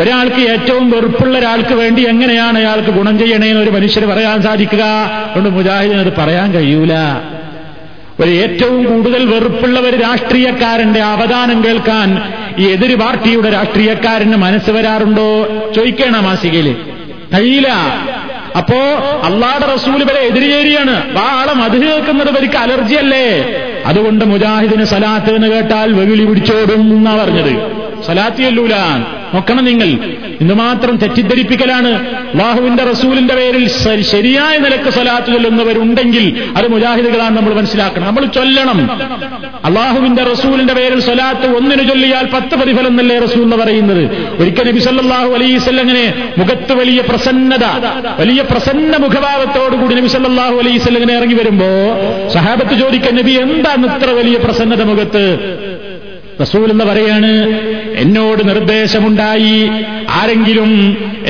ഒരാൾക്ക് ഏറ്റവും വെറുപ്പുള്ള ഒരാൾക്ക് വേണ്ടി എങ്ങനെയാണ് അയാൾക്ക് ഗുണം ചെയ്യണേന്ന് ഒരു മനുഷ്യന് പറയാൻ സാധിക്കുക? അതുകൊണ്ട് മുജാഹിദിന് അത് പറയാൻ കഴിയൂല. ഒരു ഏറ്റവും കൂടുതൽ വെറുപ്പുള്ള ഒരു രാഷ്ട്രീയക്കാരന്റെ അവദാനം കേൾക്കാൻ ഈ എതിര് പാർട്ടിയുടെ രാഷ്ട്രീയക്കാരന് മനസ്സ് വരാറുണ്ടോ ചോദിക്കണം. മാസികയില് കഴിയില്ല. അപ്പോ അള്ളാഹുവിന്റെ റസൂൽ വരെ എതിരേരിയാണ്. ആ ആളെ മദ്ഹ് കേൾക്കുന്നത് ഇവർക്ക് അലർജിയല്ലേ? അതുകൊണ്ട് മുജാഹിദിന് സലാത്ത് എന്ന് കേട്ടാൽ വെകിളി പിടിച്ചോടും എന്നാ പറഞ്ഞത്. സലാത്ത് ചെല്ലൂല. നോക്കണം നിങ്ങൾ, ഇന്നുമാത്രം തെറ്റിദ്ധരിപ്പിക്കലാണ്. അല്ലാഹുവിന്റെ റസൂലിന്റെ പേരിൽ ശരിയായ നിലക്ക് സലാത്ത് ചൊല്ലുന്നവരുണ്ടെങ്കിൽ അത് മുജാഹിദുകളാണ്. നമ്മൾ മനസ്സിലാക്കണം, നമ്മൾ ചൊല്ലണം. അല്ലാഹുവിന്റെ റസൂലിന്റെ പേരിൽ സലാത്ത് ഒന്നിനു ചൊല്ലിയാൽ പത്ത് പ്രതിഫലം എന്നല്ലേ റസൂൽ എന്ന് പറയുന്നത്. ഒരിക്കൽ നബി സല്ലല്ലാഹു അലൈഹി വസല്ലം ഇങ്ങനെ മുഖത്ത് വലിയ പ്രസന്നത, വലിയ പ്രസന്ന മുഖഭാവത്തോടുകൂടി നബി സല്ലല്ലാഹു അലൈഹി വസല്ലം ഇങ്ങനെ ഇറങ്ങി വരുമ്പോ സഹാബത്ത് ചോദിക്കാൻ, നബി എന്താണ് ഇത്ര വലിയ പ്രസന്നത മുഖത്ത്? റസൂൽ എന്ന് പറയാണ്, എന്നോട് നിർദ്ദേശമുണ്ടായി, ആരെങ്കിലും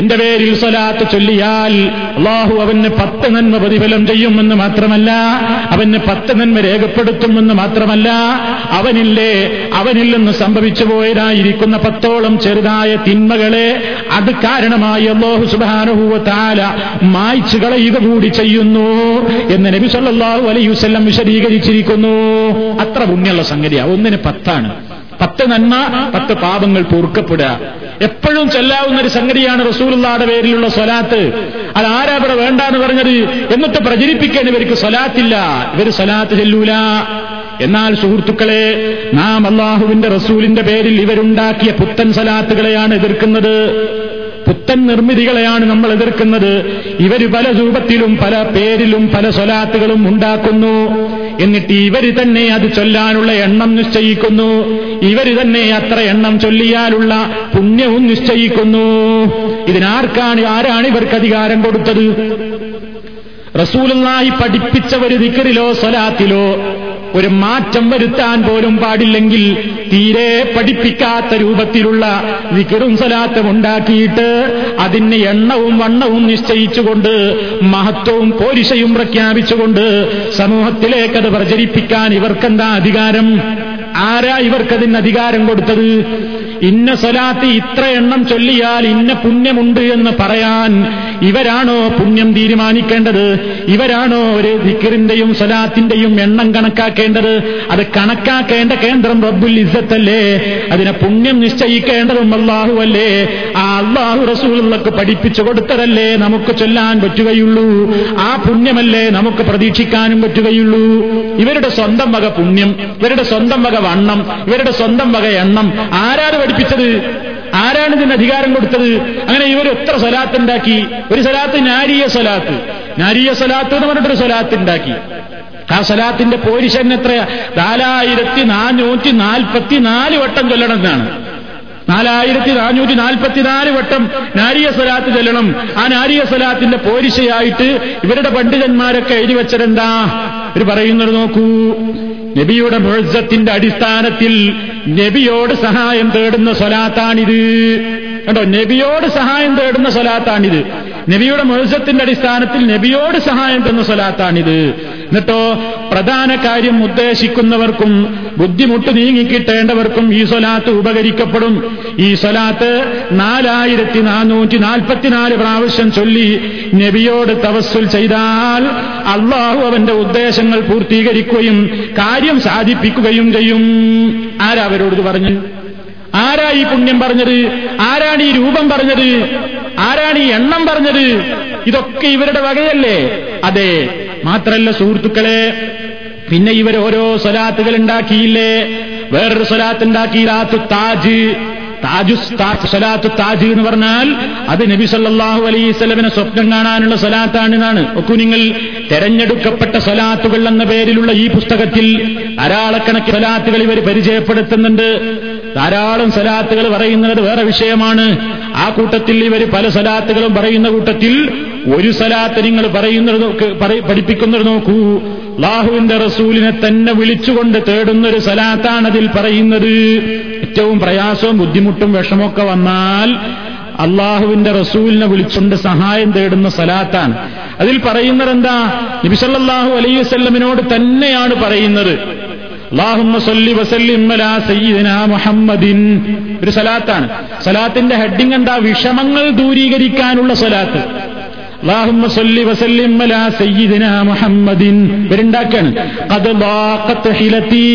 എന്റെ പേരിൽ സ്വലാത്ത് ചൊല്ലിയാൽ അല്ലാഹു അവന് പത്ത് നന്മ പ്രതിഫലം ചെയ്യുമെന്ന് മാത്രമല്ല, അവന് പത്ത് നന്മ രേഖപ്പെടുത്തുമെന്ന് മാത്രമല്ല, അവനില്ലേ അവനിൽ നിന്ന് സംഭവിച്ചു പോയതായിരിക്കുന്ന പത്തോളം ചെറുതായ തിന്മകളെ അത് കാരണമായി അല്ലാഹു സുബ്ഹാനഹു വ തആല മായ്ച്ചു കളയുക കൂടി ചെയ്യുന്നു എന്ന് നബി സല്ലല്ലാഹു അലൈഹി വസല്ലം വിശദീകരിച്ചിരിക്കുന്നു. അത്ര പുണ്യമുള്ള സംഗതിയാണ്. ഒന്നിന് പത്താണ്, പത്ത് നന്മ, പത്ത് പാപങ്ങൾ പൊറുക്കപ്പെടുക. എപ്പോഴും ചൊല്ലാവുന്ന ഒരു സംഗതിയാണ് റസൂലുള്ളാഹിയുടെ പേരിലുള്ള സ്വലാത്ത്. അതാരാ ഇവിടെ വേണ്ടാന്ന് പറഞ്ഞത്? എന്നിട്ട് പ്രചരിപ്പിക്കാൻ ഇവർക്ക് സ്വലാത്തില്ല, ഇവർ സ്വലാത്ത് ചെല്ലൂല. എന്നാൽ സുഹൃത്തുക്കളെ, നാം അല്ലാഹുവിന്റെ റസൂലിന്റെ പേരിൽ ഇവരുണ്ടാക്കിയ പുത്തൻ സ്വലാത്തുകളെയാണ് എതിർക്കുന്നത്, പുത്തൻ നിർമ്മിതികളെയാണ് നമ്മൾ എതിർക്കുന്നത്. ഇവര് പല രൂപത്തിലും പല പേരിലും പല സ്വലാത്തുകളും ഉണ്ടാക്കുന്നു. എന്നിട്ട് ഇവര് തന്നെ അത് ചൊല്ലാനുള്ള എണ്ണം നിശ്ചയിക്കുന്നു, ഇവര് തന്നെ അത്ര എണ്ണം ചൊല്ലിയാലുള്ള പുണ്യവും നിശ്ചയിക്കുന്നു. ഇതിനാർക്കാണ്, ആരാണ് ഇവർക്ക് അധികാരം കൊടുത്തത്? റസൂലുള്ളാഹി പഠിപ്പിച്ച ഒരു ദിക്റിലോ സ്വലാത്തിലോ ഒരു മാറ്റം വരുത്താൻ പോലും പാടില്ലെങ്കിൽ തീരെ പഠിപ്പിക്കാത്ത രൂപത്തിലുള്ള ദിക്റും സലാത്തും ഉണ്ടാക്കിയിട്ട് അതിന് എണ്ണവും വണ്ണവും നിശ്ചയിച്ചുകൊണ്ട് മഹത്വവും പോരിശയും പ്രഖ്യാപിച്ചുകൊണ്ട് സമൂഹത്തിലേക്കത് പ്രചരിപ്പിക്കാൻ ഇവർക്കെന്താ അധികാരം? ആരാ ഇവർക്കതിന് അധികാരം കൊടുത്തത്? ഇന്ന സ്വലാത്ത് ഇത്ര എണ്ണം ചൊല്ലിയാൽ ഇന്ന പുണ്യമുണ്ട് എന്ന് പറയാൻ ഇവരാണോ പുണ്യം തീരുമാനിക്കേണ്ടത്? ഇവരാണോ ഒരു ദിക്റിന്റെയും സ്വലാത്തിന്റെയും എണ്ണം കണക്കാക്കേണ്ടത്? അത് കണക്കാക്കേണ്ട കേന്ദ്രം റബ്ബുൽ ഇസ്സത്തല്ലേ, അതിനെ പുണ്യം നിശ്ചയിക്കേണ്ടതും അല്ലാഹു അല്ലേ. ആ അല്ലാഹു റസൂലുള്ളാഹിക്ക് പഠിപ്പിച്ചു കൊടുത്തതല്ലേ നമുക്ക് ചൊല്ലാൻ പറ്റുകയുള്ളൂ, ആ പുണ്യമല്ലേ നമുക്ക് പ്രതീക്ഷിക്കാനും പറ്റുകയുള്ളൂ. ഇവരുടെ സ്വന്തം വക പുണ്യം, ഇവരുടെ സ്വന്തം വക വണ്ണം, ഇവരുടെ സ്വന്തം വക എണ്ണം ആരാണ് പഠിപ്പിച്ചത്? ആരാണ് ഇതിന് അധികാരം കൊടുത്തത്? അങ്ങനെ ഇവർ എത്ര സ്വലാത്ത് ഉണ്ടാക്കി? ഒരു സ്വലാത്ത് നാരിയ സ്വലാത്ത്, നാരിയ സ്വലാത്ത് എന്ന് പറഞ്ഞിട്ടൊരു സ്വലാത്ത് ഉണ്ടാക്കി. ആ സ്വലാത്തിന്റെ പോരിശൻ എത്രയാ? നാലായിരത്തി നാനൂറ്റി നാൽപ്പത്തി നാല് വട്ടം ചൊല്ലണം എന്നാണ്. നാലായിരത്തി നാനൂറ്റി നാൽപ്പത്തിനാല് വട്ടം നാരിയ സ്വലാത്ത് ചൊല്ലണം. ആ നാരിയ സ്വലാത്തിന്റെ പോരിശയായിട്ട് ഇവരുടെ പണ്ഡിതന്മാരൊക്കെ എഴുതി വെച്ചതെന്താ? ഇവർ പറയുന്നത് നോക്കൂ, നബിയുടെ മുഅ്ജിസത്തിന്റെ അടിസ്ഥാനത്തിൽ നബിയോട് സഹായം തേടുന്ന സ്വലാത്താണിത്. കണ്ടോ, നബിയോട് സഹായം തേടുന്ന സ്വലാത്താണിത്. നബിയുടെ മുഅ്ജിസത്തിന്റെ അടിസ്ഥാനത്തിൽ നബിയോട് സഹായം തേടുന്ന സ്വലാത്താണിത്. എന്നിട്ടോ പ്രധാന കാര്യം ഉദ്ദേശിക്കുന്നവർക്കും ബുദ്ധിമുട്ട് നീങ്ങിക്കിട്ടേണ്ടവർക്കും ഈ സ്വലാത്ത് ഉപകരിക്കപ്പെടും. ഈ സ്വലാത്ത് നാലായിരത്തി നാനൂറ്റി നാൽപ്പത്തിനാല് പ്രാവശ്യം ചൊല്ലി നബിയോട് തവസ്സുൽ ചെയ്താൽ അള്ളാഹു അവന്റെ ഉദ്ദേശങ്ങൾ പൂർത്തീകരിക്കുകയും കാര്യം സാധിപ്പിക്കുകയും ചെയ്യും. ആരാ അവരോട് പറഞ്ഞു? ആരാ ഈ പുണ്യം പറഞ്ഞത്? ആരാണ് ഈ രൂപം പറഞ്ഞത്? ആരാണ് ഈ എണ്ണം പറഞ്ഞത്? ഇതൊക്കെ ഇവരുടെ വകയല്ലേ? അതെ. മാത്രല്ല സുഹൃത്തുക്കളെ, പിന്നെ ഇവർ ഓരോ സ്വലാത്തുകൾ ഉണ്ടാക്കിയില്ലേ? വേറൊരു സ്വലാത്ത് ഉണ്ടാക്കി, റാത്തു താജ്. താജു സ്വലാത്തു താജ് എന്ന് പറഞ്ഞാൽ അത് നബി സല്ലല്ലാഹു അലൈഹി വസല്ലമിനെ സ്വപ്നം കാണാനുള്ള സ്വലാത്താണെന്നാണ്. ഒക്കു, നിങ്ങൾ തെരഞ്ഞെടുക്കപ്പെട്ട സ്വലാത്തുകൾ എന്ന പേരിലുള്ള ഈ പുസ്തകത്തിൽ ധാരാളക്കണക്കിന് സ്വലാത്തുകൾ ഇവർ പരിചയപ്പെടുത്തുന്നുണ്ട്. ധാരാളം സ്വലാത്തുകൾ പറയുന്നത് വേറെ വിഷയമാണ്. ആ കൂട്ടത്തിൽ ഇവർ പല സ്വലാത്തുകളും പറയുന്ന കൂട്ടത്തിൽ ഒരു സ്വലാത്ത് നിങ്ങൾ പറയുന്നത് പഠിപ്പിക്കുന്നത് നോക്കൂ, അല്ലാഹുവിന്റെ റസൂലിനെ തന്നെ വിളിച്ചുകൊണ്ട് തേടുന്നൊരു സ്വലാത്താണ് അതിൽ പറയുന്നത്. ഏറ്റവും പ്രയാസവും ബുദ്ധിമുട്ടും വിഷമമൊക്കെ വന്നാൽ അള്ളാഹുവിന്റെ റസൂലിനെ വിളിച്ചുകൊണ്ട് സഹായം തേടുന്ന സ്വലാത്താണ്. അതിൽ പറയുന്നതെന്താ? നബി സല്ലല്ലാഹു അലൈഹി വസല്ലമിനോട് തന്നെയാണ് പറയുന്നത്. അല്ലാഹുമ്മ സല്ലി വസല്ലിം അലാ സയ്യിദിനാ മുഹമ്മദിൻ, ഒരു സ്വലാത്താണ്. സ്വലാത്തിന്റെ ഹെഡിങ് എന്താ? വിഷമങ്ങൾ ദൂരീകരിക്കാനുള്ള സ്വലാത്ത്. اللهم صل وسلم على سيدنا محمد برنداكن قد ضاقت حيلتي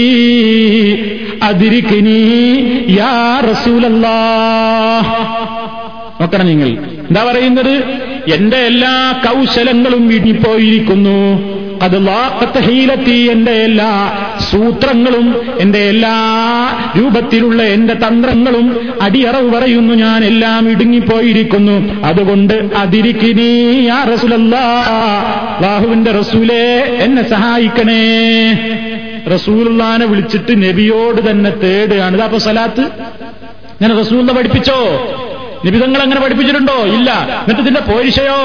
ادركني يا رسول الله. നോക്കണം നിങ്ങൾ, എന്താ പറയുന്നത്? എന്റെ എല്ലാ കൗശലങ്ങളും വീട്ടിപ്പോയിരിക്കുന്നു, അത് ഹീലത്തി, എന്റെ എല്ലാ സൂത്രങ്ങളും എന്റെ എല്ലാ രൂപത്തിലുള്ള എന്റെ തന്ത്രങ്ങളും അടിയറവ് പറയുന്നു, ഞാൻ എല്ലാം ഇടുങ്ങിപ്പോയിരിക്കുന്നു. അതുകൊണ്ട് അതിരിക്കിനി യാ റസൂലല്ലാഹ്, അല്ലാഹുവിന്റെ റസൂലേ എന്നെ സഹായിക്കണേ. റസൂലുള്ളാനെ വിളിച്ചിട്ട് നബിയോട് തന്നെ തേടുകയാണ്. ഇതാ അപ്പൊ സലാത്ത് ഞാൻ റസൂലിനെ പഠിപ്പിച്ചോ? നിബിധങ്ങൾ അങ്ങനെ പഠിപ്പിച്ചിട്ടുണ്ടോ? ഇല്ല. എന്നിട്ട് ഇതിന്റെ പോരിശയോ?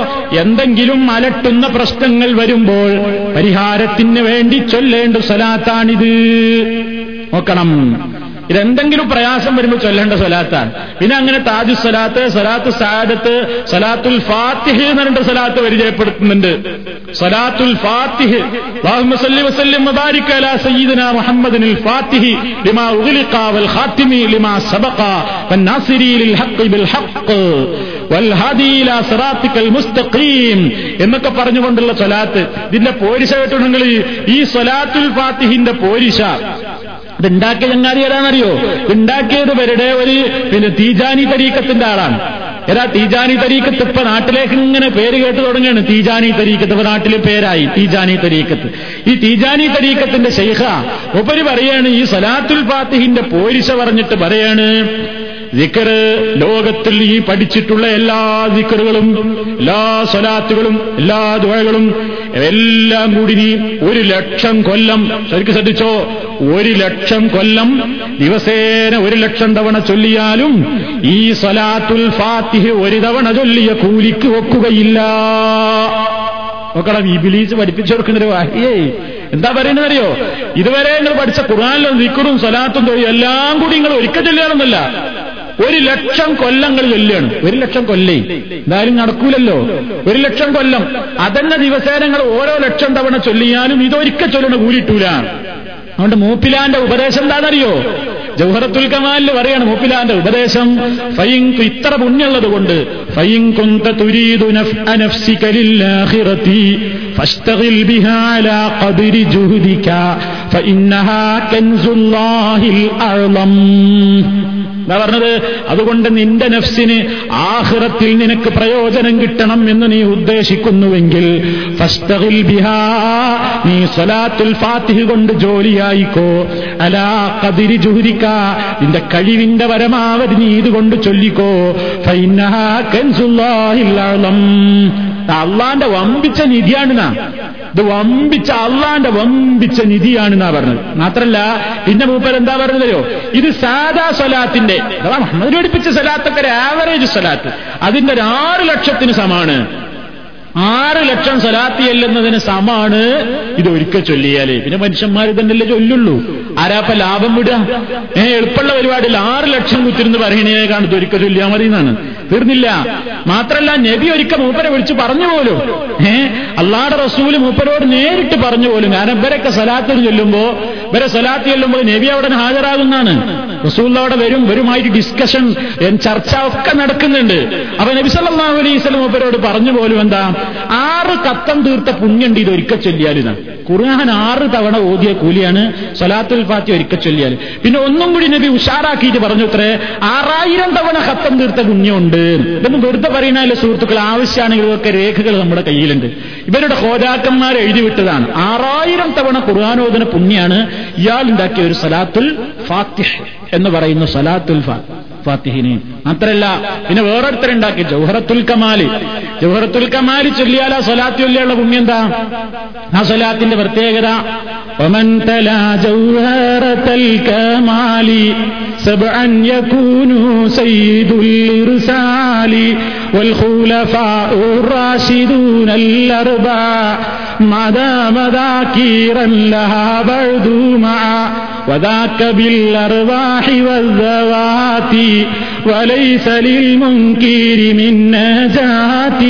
എന്തെങ്കിലും അലട്ടുന്ന പ്രശ്നങ്ങൾ വരുമ്പോൾ പരിഹാരത്തിന് വേണ്ടി ചൊല്ലേണ്ട സ്വലാത്താണിത്. നോക്കണം, ഇതെന്തെങ്കിലും പ്രയാസം വരുമ്പോൾ ചൊല്ലേണ്ട സ്വലാത്താണ്. പിന്നെ അങ്ങനെ താജു സ്വലാത്ത്, സ്വലാത്തു സാദത്ത്, സ്വലാത്തുൽ ഫാത്തിഹ് എന്ന് പറഞ്ഞ സ്വലാത്ത് പരിചയപ്പെടുത്തുന്നുണ്ട്. സ്വലാത്തുൽ ഫാത്തിഹ്, അല്ലാഹുമ്മ സല്ലി വസല്ലിം വബാരിക് അലാ സയ്യിദിനാ മുഹമ്മദിനിൽ ഫാത്തിഹി ലിമാ ഉഗ്ലിഖ വൽ ഖാതിമി ലിമാ സബഖ വൻ നാസിരി ലിൽ ഹഖ് ബിൽ ഹഖ് വൽ ഹാദി ഇലാ സിറാതിക്കൽ മുസ്തഖീം എന്നൊക്കെ പറഞ്ഞുകൊണ്ടുള്ള സ്വലാത്ത്. ഇതിന്റെ പോരിശ കേട്ടിട്ടുണ്ടെങ്കിൽ ഈ സ്വലാത്തുൽ ഫാത്തിഹിന്റെ പോരിശ ഇതുണ്ടാക്കിയ ചങ്ങാതി ഏതാണെന്നറിയോ? ഉണ്ടാക്കിയത് പേരുടെ ഒരു പിന്നെ തീജാനി തരീക്കത്തിന്റെ ആളാണ്. ഏതാ തീജാനി തരീക്കത്ത്? ഇപ്പൊ നാട്ടിലേക്ക് ഇങ്ങനെ പേര് കേട്ട് തുടങ്ങുകയാണ്. തീജാനി തരീക്കത്ത് ഇപ്പൊ നാട്ടിലെ പേരായി, തീജാനി തരീക്കത്ത്. ഈ തീജാനി തരീക്കത്തിന്റെ ശൈഖ ഉപരി പറയാണ്, ഈ സലാത്തുൽ ഫാത്തിഹിന്റെ പോരിശ പറഞ്ഞിട്ട് പറയാണ്, ദിക്റ് ലോകത്തിൽ ഈ പഠിച്ചിട്ടുള്ള എല്ലാ ദിക്റുകളും എല്ലാ സ്വലാത്തുകളും എല്ലാ ദുആകളും എല്ലാം കൂടി നീ ഒരു ലക്ഷം കൊല്ലം, ശരിക്കും ശ്രദ്ധിച്ചോ, ഒരു ലക്ഷം കൊല്ലം ദിവസേന ഒരു ലക്ഷം തവണ ചൊല്ലിയാലും ഈ സ്വലാത്തുൽ ഫാത്തിഹ് ഒരു തവണ ചൊല്ലിയ കൂലിക്ക് ഒക്കുകയില്ല. നോക്കണം, ഈ ബിലീസ് പഠിപ്പിച്ചു കൊടുക്കുന്നൊരു വാഹിയേ. എന്താ പറയുന്നത് അറിയോ? ഇതുവരെ നിങ്ങൾ പഠിച്ച ഖുർആനിലും ദിക്റും സ്വലാത്തും തൊഴിലും എല്ലാം കൂടി നിങ്ങൾ ഒരിക്കൽ ചൊല്ലിയാണെന്നല്ല, ഒരു ലക്ഷം കൊല്ലങ്ങൾ ചൊല്ലുകയാണ്. ഒരു ലക്ഷം കൊല്ലേ എന്തായാലും നടക്കൂലല്ലോ. ഒരു ലക്ഷം കൊല്ലം അതന്നെ ദിവസേനങ്ങൾ ഓരോ ലക്ഷം തവണ ചൊല്ലിയാലും ഇതൊരിക്കൽ ചൊല്ലണ കൂലിട്ടൂല. അതുകൊണ്ട് മൂപ്പിലാന്റെ ഉപദേശം എന്താണെന്നറിയോ? ജൗഹറത്തുൽ കമാലിൽ പറയാണ് മൂപ്പിലാന്റെ ഉപദേശം, ഫയിങ്കു ഇത്ര പുണ്യുള്ളത് കൊണ്ട്, ഫയിങ്കുന്ത തുരീദു നഫ്അ നഫ്സിക ലില്ലാഖിറതി ഫസ്തഗിൽ ബിഹാ അലാ ഖദ്രി ജുഹദിക ഫഇന്നഹാ കൻസുല്ലാഹിൽ അഅ്ലം. എന്താ പറഞ്ഞത്? അതുകൊണ്ട് നിന്റെ നഫ്സിന് ആഖിറത്തിൽ നിനക്ക് പ്രയോജനം കിട്ടണം എന്ന് നീ ഉദ്ദേശിക്കുന്നുവെങ്കിൽ ഫസ്തഗിൽ ബിഹാ, നീ സ്വലാത്തുൽ ഫാത്തിഹ് കൊണ്ട് ജോലിയായിക്കോ. അലാ ഖദ്രി ജുഹദിക, നിന്റെ കഴിവിന്റെ പരമാവധി നീ ഇതുകൊണ്ട് ചൊല്ലിക്കോ. ഫഇന്നഹാ കൻസുല്ലാഹിൽ അഅ്ലം, അള്ളാന്റെ വമ്പിച്ച നിധിയാണെന്നാ. ഇത് വമ്പിച്ച അള്ളാന്റെ വമ്പിച്ച നിധിയാണെന്നാ പറഞ്ഞത്. മാത്രല്ല പിന്നെ മൂപ്പർ എന്താ പറഞ്ഞതോ, ഇത് സാധാ സ്വലാത്തിന്റെ, അതാ മുഹമ്മദ് പഠിപ്പിച്ച സ്വലാത്തൊക്കെ ഒരു ആവറേജ് സ്വലാത്ത്, അതിന്റെ ഒരു ആറ് ലക്ഷത്തിന് സമാണ്. ആറ് ലക്ഷം സ്വലാത്തിയല്ലെന്നതിന് സമാണ് ഇത് ഒരിക്കൽ ചൊല്ലിയാലേ. പിന്നെ മനുഷ്യന്മാർ ഇതന്നെയല്ലേ ചൊല്ലുള്ളൂ, ആരാപ്പ ലാഭം വിടുക? ഏഹ് എളുപ്പമുള്ള പരിപാടിയിൽ ആറ് ലക്ഷം കുത്തിരുന്ന് പറയണേ കാണുന്നത് ഒരിക്കൽ ചൊല്ലിയാൽ മതി എന്നാണ്. തീർന്നില്ല. മാത്രല്ല നബി ഒരിക്കൽ മൂപ്പരെ വിളിച്ച് പറഞ്ഞു പോലും, ഏഹ് അള്ളാഹുവിന്റെ റസൂല് മൂപ്പരോട് നേരിട്ട് പറഞ്ഞു പോലും. കാരണം ഇവരൊക്കെ സ്വലാത്ത് ചൊല്ലുമ്പോ, ഇവരെ സ്വലാത്ത് ചൊല്ലുമ്പോൾ നബി അവിടെ ഹാജരാകുന്നതാണ്. റസൂൽ അവിടെ വരും, വരുമായിട്ട് ഡിസ്കഷൻ ചർച്ച ഒക്കെ നടക്കുന്നുണ്ട്. അപ്പൊ നബി സല്ലല്ലാഹു അലൈഹി വസല്ലം മൂപ്പരോട് പറഞ്ഞു പോലും, എന്താ ആറ് കത്തം തീർത്ത പുണ്യുണ്ട് ഇത് ഒരിക്കൽ ചൊല്ലിയാലിന്. ഖുർആൻ ആറ് തവണ ഓതിയ കൂലിയാണ് സ്വലാത്തുൽ ഫാത്തിഹ ഒരിക്കൽ ചൊല്ലിയാൽ. പിന്നെ ഒന്നും കൂടി നബി ഉഷാറാക്കിയിട്ട് പറഞ്ഞു അത്രേ, ആറായിരം തവണ കത്തം തീർത്ത പുണ്യമുണ്ട്. ഇതൊന്നും വെറുതെ പറയുന്നതല്ല സുഹൃത്തുക്കൾ, ആവശ്യമാണെങ്കിൽ ഇതൊക്കെ രേഖകൾ നമ്മുടെ കയ്യിലുണ്ട്. ഇവരുടെ ഹോരാക്കന്മാർ എഴുതി വിട്ടതാണ്. ആറായിരം തവണ ഖുർആൻ ഓതുന്ന പുണ്യാണ് ഇയാൾ ഉണ്ടാക്കിയ ഒരു സ്വലാത്തുൽ ഫാത്തിഹ് എന്ന് പറയുന്ന സ്വലാത്തുൽ ഫാത്തിഹ ഫാത്തിഹിനെ. മാത്രല്ല പിന്നെ വേറൊരുത്തരുണ്ടാക്കി ജൗഹറത്തുൽ കമാല്. ജൗഹറത്തുൽ കമാല് ചൊല്ലിയാൽ ആ സ്വലാത്ത് ചൊല്ലിയുള്ള പുണ്യം എന്താ? ആ സ്വലാത്തിന്റെ പ്രത്യേകത, വമൻ തലാ ജൗഹറത്തുൽ കമാലി സബ്അൻ യകൂനു സയ്യിദുൽ ഇർസാലി വൽ ഖുലഫാഉർ റാശിദൂനൽ അർബഅ മദാമദാകിറൻ ലഹാ ബഅദു മഅ وذاك بالأرواح والذوات وليس للمنكر من نجات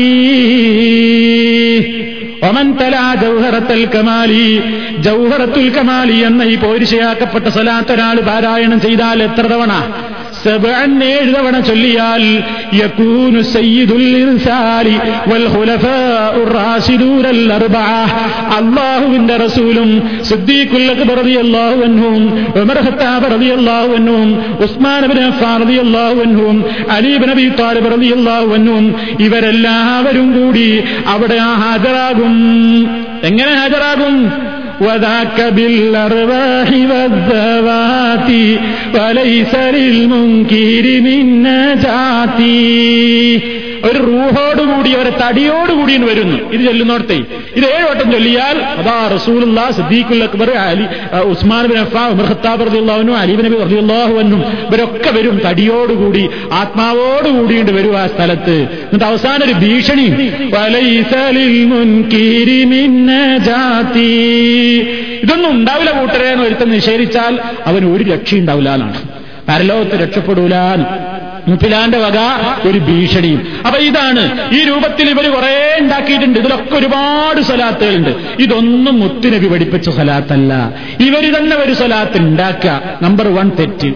ومن تلا جوهرة الكمال ജൗഹറത്തുൽ കമാലി എന്ന ഈ പോരിശയാക്കപ്പെട്ട സ്വലാത്ത് ഒരാൾ പാരായണം ചെയ്താൽ എത്ര തവണ? സബഅൻ ഏഴ് തവണ ചൊല്ലിയാൽ യകൂനു സയ്യിദുൽ ഇർസാലി വൽ ഖുലഫാഉർ റാശിദൂനൽ അർബഅ. അല്ലാഹുവിന്റെ റസൂലും സിദ്ദീഖുൽ അക്ബർ റളിയല്ലാഹു അൻഹും ഉമർ ഖത്താബ് റളിയല്ലാഹു അൻഹും ഉസ്മാൻ ഇബ്നു അഫ്ഫാൻ റളിയല്ലാഹു അൻഹും അലി ഇബ്നു അബീ ത്വാലിബ് റളിയല്ലാഹു അൻഹും ഇവരെല്ലാവരും കൂടി അവിടെ ഹാജരാകും. എങ്ങനെ ഹാജരാകും? وذاك بالأرواح والذوات وليس للمنكر من نجاة. ഒരു റൂഹോടുകൂടി ഒരു തടിയോടുകൂടി വരുന്നു. ഇത് ചൊല്ലുന്നോടത്തെ ഇത് ഏഴ് വട്ടം ചൊല്ലിയാൽ അതാ റസൂലുള്ളാഹി സിദ്ദീഖുൽ അക്ബർ, അലി, ഉസ്മാൻ ബിൻ അഫ്ഫാൻ, ഉമർ ഖത്താബ് റളിയല്ലാഹു അൻഹു, അലി ബിൻ അബീ റളിയല്ലാഹു അൻഹു ഇവരൊക്കെ വരും തടിയോടുകൂടി ആത്മാവോടുകൂടി വരും ആ സ്ഥലത്ത്. എന്നിട്ട് അവസാന ഒരു ഭീഷണി, വലൈസ ലിൽ മുൻകിരി മിൻ നജാതി, ഇതൊന്നും ഉണ്ടാവില്ല കൂട്ടരെ എന്ന് ഒരുത്തൻ നിഷേധിച്ചാൽ അവന് ഒരു രക്ഷയും ഉണ്ടാവില്ല എന്നാണ്, പരലോകത്ത് രക്ഷപ്പെടൂലാൻ മുപ്പിലാന്റെ വക ഒരു ഭീഷണിയും. അപ്പൊ ഇതാണ് ഈ രൂപത്തിൽ ഇവർ കുറെ ഉണ്ടാക്കിയിട്ടുണ്ട്. ഇതിലൊക്കെ ഒരുപാട് സ്വലാത്തുകളുണ്ട്. ഇതൊന്നും മുത്തുനബി പഠിപ്പിച്ച സ്വലാത്തല്ല. ഇവർ തന്നെ ഒരു സ്വലാത്ത് ഉണ്ടാക്കുക. നമ്പർ വൺ തെറ്റ്.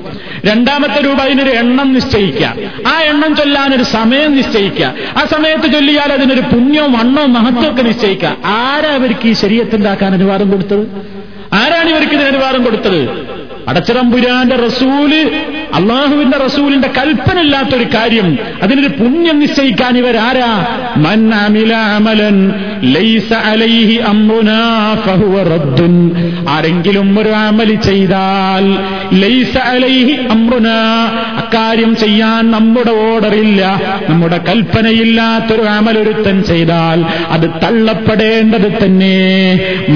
രണ്ടാമത്തെ രൂപ, അതിനൊരു എണ്ണം നിശ്ചയിക്കുക. ആ എണ്ണം ചൊല്ലാനൊരു സമയം നിശ്ചയിക്കുക. ആ സമയത്ത് ചൊല്ലിയാൽ അതിനൊരു പുണ്യവും വണ്ണവും മഹത്വമൊക്കെ നിശ്ചയിക്കുക. ആരാ ഇവർക്ക് ഈ ശരീരത്തുണ്ടാക്കാൻ അനുവാദം കൊടുത്തത്? ആരാണ് ഇവർക്ക് ഇതിന് അനുവാദം കൊടുത്തത്? അടച്ചറമ്പുരാന്റെ റസൂല്, അള്ളാഹുവിന്റെ റസൂലിന്റെ കൽപ്പനയില്ലാത്തൊരു കാര്യം അതിനൊരു പുണ്യം നിശ്ചയിക്കാൻ ഇവരാരാ? മൻ അമില അമലൻ ലൈസ അലൈഹി അംറുനാ ഫഹുവ റദ്ദുൻ. ആരെങ്കിലും ഒരു അമൽ ചെയ്താൽ ലൈസ അലൈഹി അംറുനാ, അക്കാര്യം ചെയ്യാൻ നമ്മുടെ ഓർഡറില്ല, നമ്മുടെ കൽപ്പനയില്ലാത്തൊരു അമൽ ഒരുത്തൻ ചെയ്താൽ അത് തള്ളപ്പെടേണ്ടത് തന്നെ.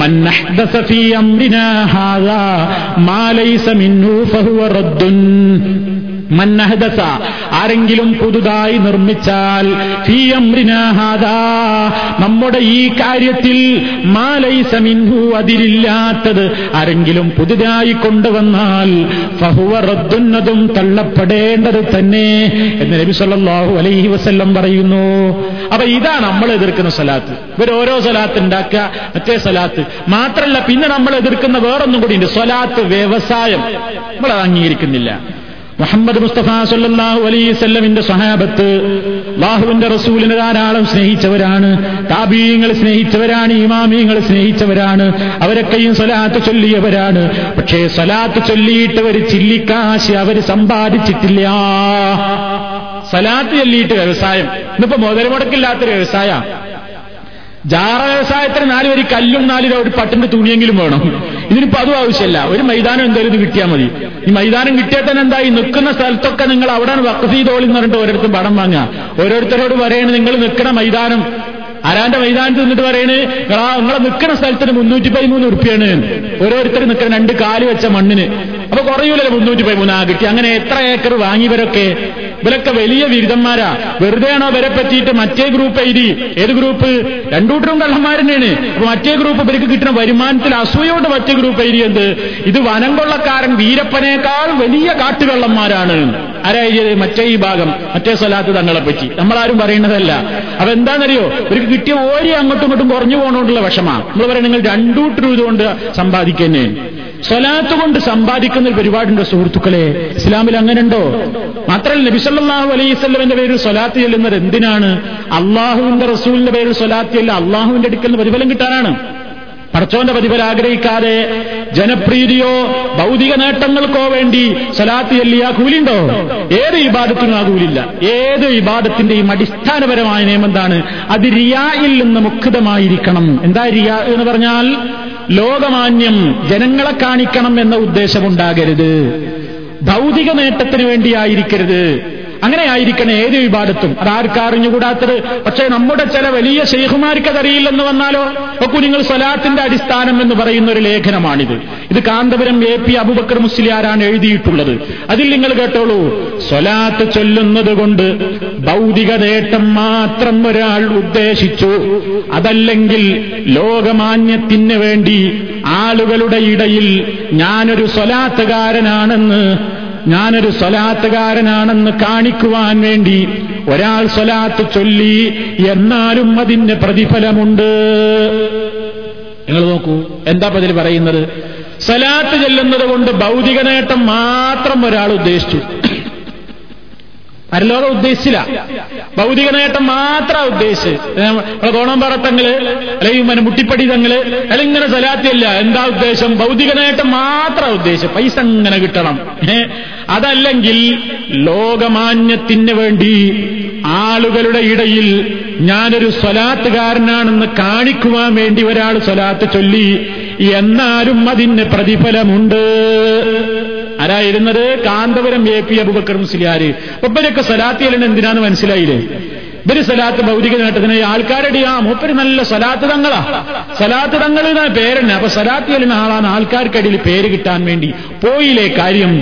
മൻ അഹ്ദസ ഫീ അംരിനാ ഹാദാ മാ ലൈസ മിൻഹു ഫഹുവ റദ്ദുൻ. മന്നഹദസ, ആരെങ്കിലും പുതുതായി നിർമ്മിച്ചാൽ, ഫീ അംരിനാ ഹാദാ, നമ്മുടെ ഈ കാര്യത്തിൽ, മാ ലൈസ മിൻഹു, അതിലില്ലാത്തത് ആരെങ്കിലും പുതുതായി കൊണ്ടുവന്നാൽ, ഫഹുവ റദ്ദുന്നതും തള്ളപ്പെടേണ്ടത് തന്നെ എന്ന് നബി സല്ലല്ലാഹു അലൈഹി വസല്ലം പറയുന്നു. അപ്പൊ ഇതാ നമ്മൾ എതിർക്കുന്ന സ്വലാത്ത്. ഇവരോരോ സ്വലാത്ത് ഉണ്ടാക്കുക, മറ്റേ സ്വലാത്ത് മാത്രമല്ല. പിന്നെ നമ്മൾ എതിർക്കുന്ന വേറൊന്നും കൂടി ഉണ്ട്, സ്വലാത്ത് വ്യവസായം. നമ്മളത് അംഗീകരിക്കുന്നില്ല. മുഹമ്മദ് മുസ്തഫ സല്ലല്ലാഹു അലൈഹി വസല്ലമിന്റെ സ്വഹാബത്ത് അല്ലാഹുവിന്റെ റസൂലിനെ ധാരാളം സ്നേഹിച്ചവരാണ്, താബീഈങ്ങളെ സ്നേഹിച്ചവരാണ്, ഇമാമീങ്ങളെ സ്നേഹിച്ചവരാണ്, അവരൊക്കെയും സ്വലാത്ത് ചൊല്ലിയവരാണ്. പക്ഷേ സ്വലാത്ത് ചൊല്ലിയിട്ട് അവർ ചില്ലിക്കാശ് അവര് സമ്പാദിച്ചിട്ടില്ല. സ്വലാത്ത് ചൊല്ലിയിട്ട് വ്യവസായം. ഇന്നിപ്പോ മുതൽ മുടക്കില്ലാത്തൊരു വ്യവസായ ജാറ വ്യവസായത്തിന് നാല് വരി കല്ലും നാല് ഒരു പട്ടിന്റെ തുണിയെങ്കിലും വേണം. ഇതിനിപ്പോ അതും ആവശ്യമല്ല. ഒരു മൈതാനം എന്തായാലും കിട്ടിയാൽ മതി. ഈ മൈതാനം കിട്ടിയാൽ തന്നെ എന്തായി, നിൽക്കുന്ന സ്ഥലത്തൊക്കെ നിങ്ങൾ അവിടെ വഖഫ് ചെയ്തോളി എന്ന് പറഞ്ഞിട്ട് ഓരോരുത്തരും പണം വാങ്ങുക. ഓരോരുത്തരോട് പറയണേ, നിങ്ങൾ നിൽക്കണ മൈതാനം ആരാന്റെ മൈതാനത്ത് നിന്നിട്ട് പറയണേ, നിങ്ങളാ നിങ്ങളെ നിൽക്കുന്ന സ്ഥലത്തിന് മുന്നൂറ്റി പതിമൂന്ന് ഉറുപ്പിയാണ് ഓരോരുത്തർ നിൽക്കണ രണ്ട് കാല് വെച്ച മണ്ണിന്. അപ്പൊ കുറയൂലല്ലോ, മുന്നൂറ്റി പതിമൂന്ന് ആ കിട്ടി. അങ്ങനെ എത്ര ഏക്കർ വാങ്ങിയവരൊക്കെ ഇവരൊക്കെ വലിയ വിരുദ്ധന്മാരാ. വെറുതെയാണോ ഇവരെ പറ്റിയിട്ട് മറ്റേ ഗ്രൂപ്പ് എഴുതി? ഏത് ഗ്രൂപ്പ്? രണ്ടൂട്ടരും കള്ളന്മാർ തന്നെയാണ്. അപ്പൊ മറ്റേ ഗ്രൂപ്പ് ഇവർക്ക് കിട്ടുന്ന വരുമാനത്തിൽ അസൂയോട് മറ്റേ ഗ്രൂപ്പ് എഴുതിയത് ഇത് വനം കൊള്ളക്കാരൻ വീരപ്പനേക്കാൾ വലിയ കാട്ടുകള്ളന്മാരാണ്. ആരാ എഴുതിയത്? മറ്റേ ഈ ഭാഗം, മറ്റേ സ്വലാത്ത് തങ്ങളെ പറ്റി. നമ്മളാരും പറയേണ്ടതല്ല. അപ്പൊ എന്താണെന്നറിയോ, ഇവർക്ക് കിട്ടിയ ഓരോ അങ്ങോട്ടും ഇങ്ങോട്ടും കുറഞ്ഞു പോകണോണ്ടുള്ള വിഷമാ. നമ്മൾ പറയണ നിങ്ങൾ രണ്ടൂട്ടരും ഇതുകൊണ്ട് സമ്പാദിക്കുന്നേ. സ്വലാത്ത് കൊണ്ട് സമ്പാദിക്കുന്ന ഒരു പരിപാടിയുണ്ടോ സുഹൃത്തുക്കളെ? ഇസ്ലാമിൽ അങ്ങനെ ഉണ്ടോ? മാത്രമല്ല നബി സല്ലല്ലാഹു അലൈഹി വസല്ലമയുടെ പേരിൽ സ്വലാത്ത് ചെല്ലുന്നത് എന്തിനാണ്? അള്ളാഹുവിന്റെ റസൂലിന്റെ പേരിൽ സ്വലാത്ത് ചെല്ലുക അള്ളാഹുവിന്റെ അടുക്കൽ പ്രതിഫലം കിട്ടാനാണ്. പടച്ചോന്റെ പ്രതിഫലം ആഗ്രഹിക്കാതെ ജനപ്രീതിയോ ഭൗതിക നേട്ടങ്ങൾക്കോ വേണ്ടി സ്വലാത്ത് ചെല്ലിയ കൂലിയുണ്ടോ? ഏത് ഇബാദത്തിനും ആ കൂലില്ല. ഏത് ഇബാദത്തിന്റെയും അടിസ്ഥാനപരമായ നിയമം എന്താണ്? അത് റിയായിൽ നിന്ന് മുക്തമായിരിക്കണം. എന്താ റിയാ എന്ന് പറഞ്ഞാൽ? ലോകമാന്യം ജനങ്ങളെ കാണിക്കണം എന്ന ഉദ്ദേശമുണ്ടാകരുത്. ഭൗതിക നേട്ടത്തിന് വേണ്ടിയായിരിക്കരുത്. അങ്ങനെ ആയിരിക്കണം ഏത് വിവാദത്തും. അതാർക്കറിഞ്ഞുകൂടാത്തത്? പക്ഷേ നമ്മുടെ ചില വലിയ ശൈഖുമാർക്കതറിയില്ലെന്ന് വന്നാലോ? നോക്കൂ, നിങ്ങൾ സ്വലാത്തിന്റെ അടിസ്ഥാനം എന്ന് പറയുന്ന ഒരു ലേഖനമാണിത്. ഇത് കാന്തപുരം എ പി അബൂബക്കർ മുസ്ലിയാരാണ് എഴുതിയിട്ടുള്ളത്. അതിൽ നിങ്ങൾ കേട്ടോളൂ, സ്വലാത്ത് ചൊല്ലുന്നത് കൊണ്ട് ഭൗതിക നേട്ടം മാത്രം ഒരാൾ ഉദ്ദേശിച്ചു, അതല്ലെങ്കിൽ ലോകമാന്യത്തിന് വേണ്ടി ആളുകളുടെ ഇടയിൽ ഞാനൊരു സ്വലാത്തുകാരനാണെന്ന് ഞാനൊരു സ്വലാത്തുകാരനാണെന്ന് കാണിക്കുവാൻ വേണ്ടി ഒരാൾ സ്വലാത്ത് ചൊല്ലി, എന്നാലും അതിന്റെ പ്രതിഫലമുണ്ട്. നിങ്ങൾ നോക്കൂ, എന്താ അതിൽ പറയുന്നത്? സ്വലാത്ത് ചൊല്ലുന്നത് കൊണ്ട് ഭൗതിക നേട്ടം മാത്രം ഒരാൾ ഉദ്ദേശിച്ചു, പരലോകം ഉദ്ദേശിച്ചില്ല, ഭൗതിക നേട്ടം മാത്രമാണ് ഉദ്ദേശിച്ച്. നമ്മളെ ഗോണമ്പാറ തങ്ങള് അല്ലെങ്കിൽ പിന്നെ മുട്ടിപ്പടി തങ്ങള് അല്ലെങ്കിൽ ഇങ്ങനെ സലാത്തില്ല, എന്താ ഉദ്ദേശം? ഭൗതിക നേട്ടം മാത്രമാണ് ഉദ്ദേശം, പൈസ അങ്ങനെ കിട്ടണം. അതല്ലെങ്കിൽ ലോകമാന്യത്തിന് വേണ്ടി ആളുകളുടെ ഇടയിൽ ഞാനൊരു സ്വലാത്തുകാരനാണെന്ന് കാണിക്കുവാൻ വേണ്ടി ഒരാൾ സ്വലാത്ത് ചൊല്ലി, എന്നാലും അതിന് പ്രതിഫലമുണ്ട്. ആരായിരുന്നത്? Kanthapuram A P Abubakar Musliyar. ഒപ്പരൊക്കെ സലാത്തിയലിന് എന്തിനാന്ന് മനസ്സിലായില്ലേ? ഇവര് സലാത്ത് ഭൗതിക നേട്ടത്തിന് ആൾക്കാരുടെ ആ മൂപ്പര് നല്ല സലാത്ത് തങ്ങളാ, സലാത്ത് തങ്ങൾ പേരെന്നെ. അപ്പൊ സലാത്തിയലിന് ആളാണ്, ആൾക്കാർക്കിടയിൽ പേര് കിട്ടാൻ വേണ്ടി പോയില്ലേ കാര്യം.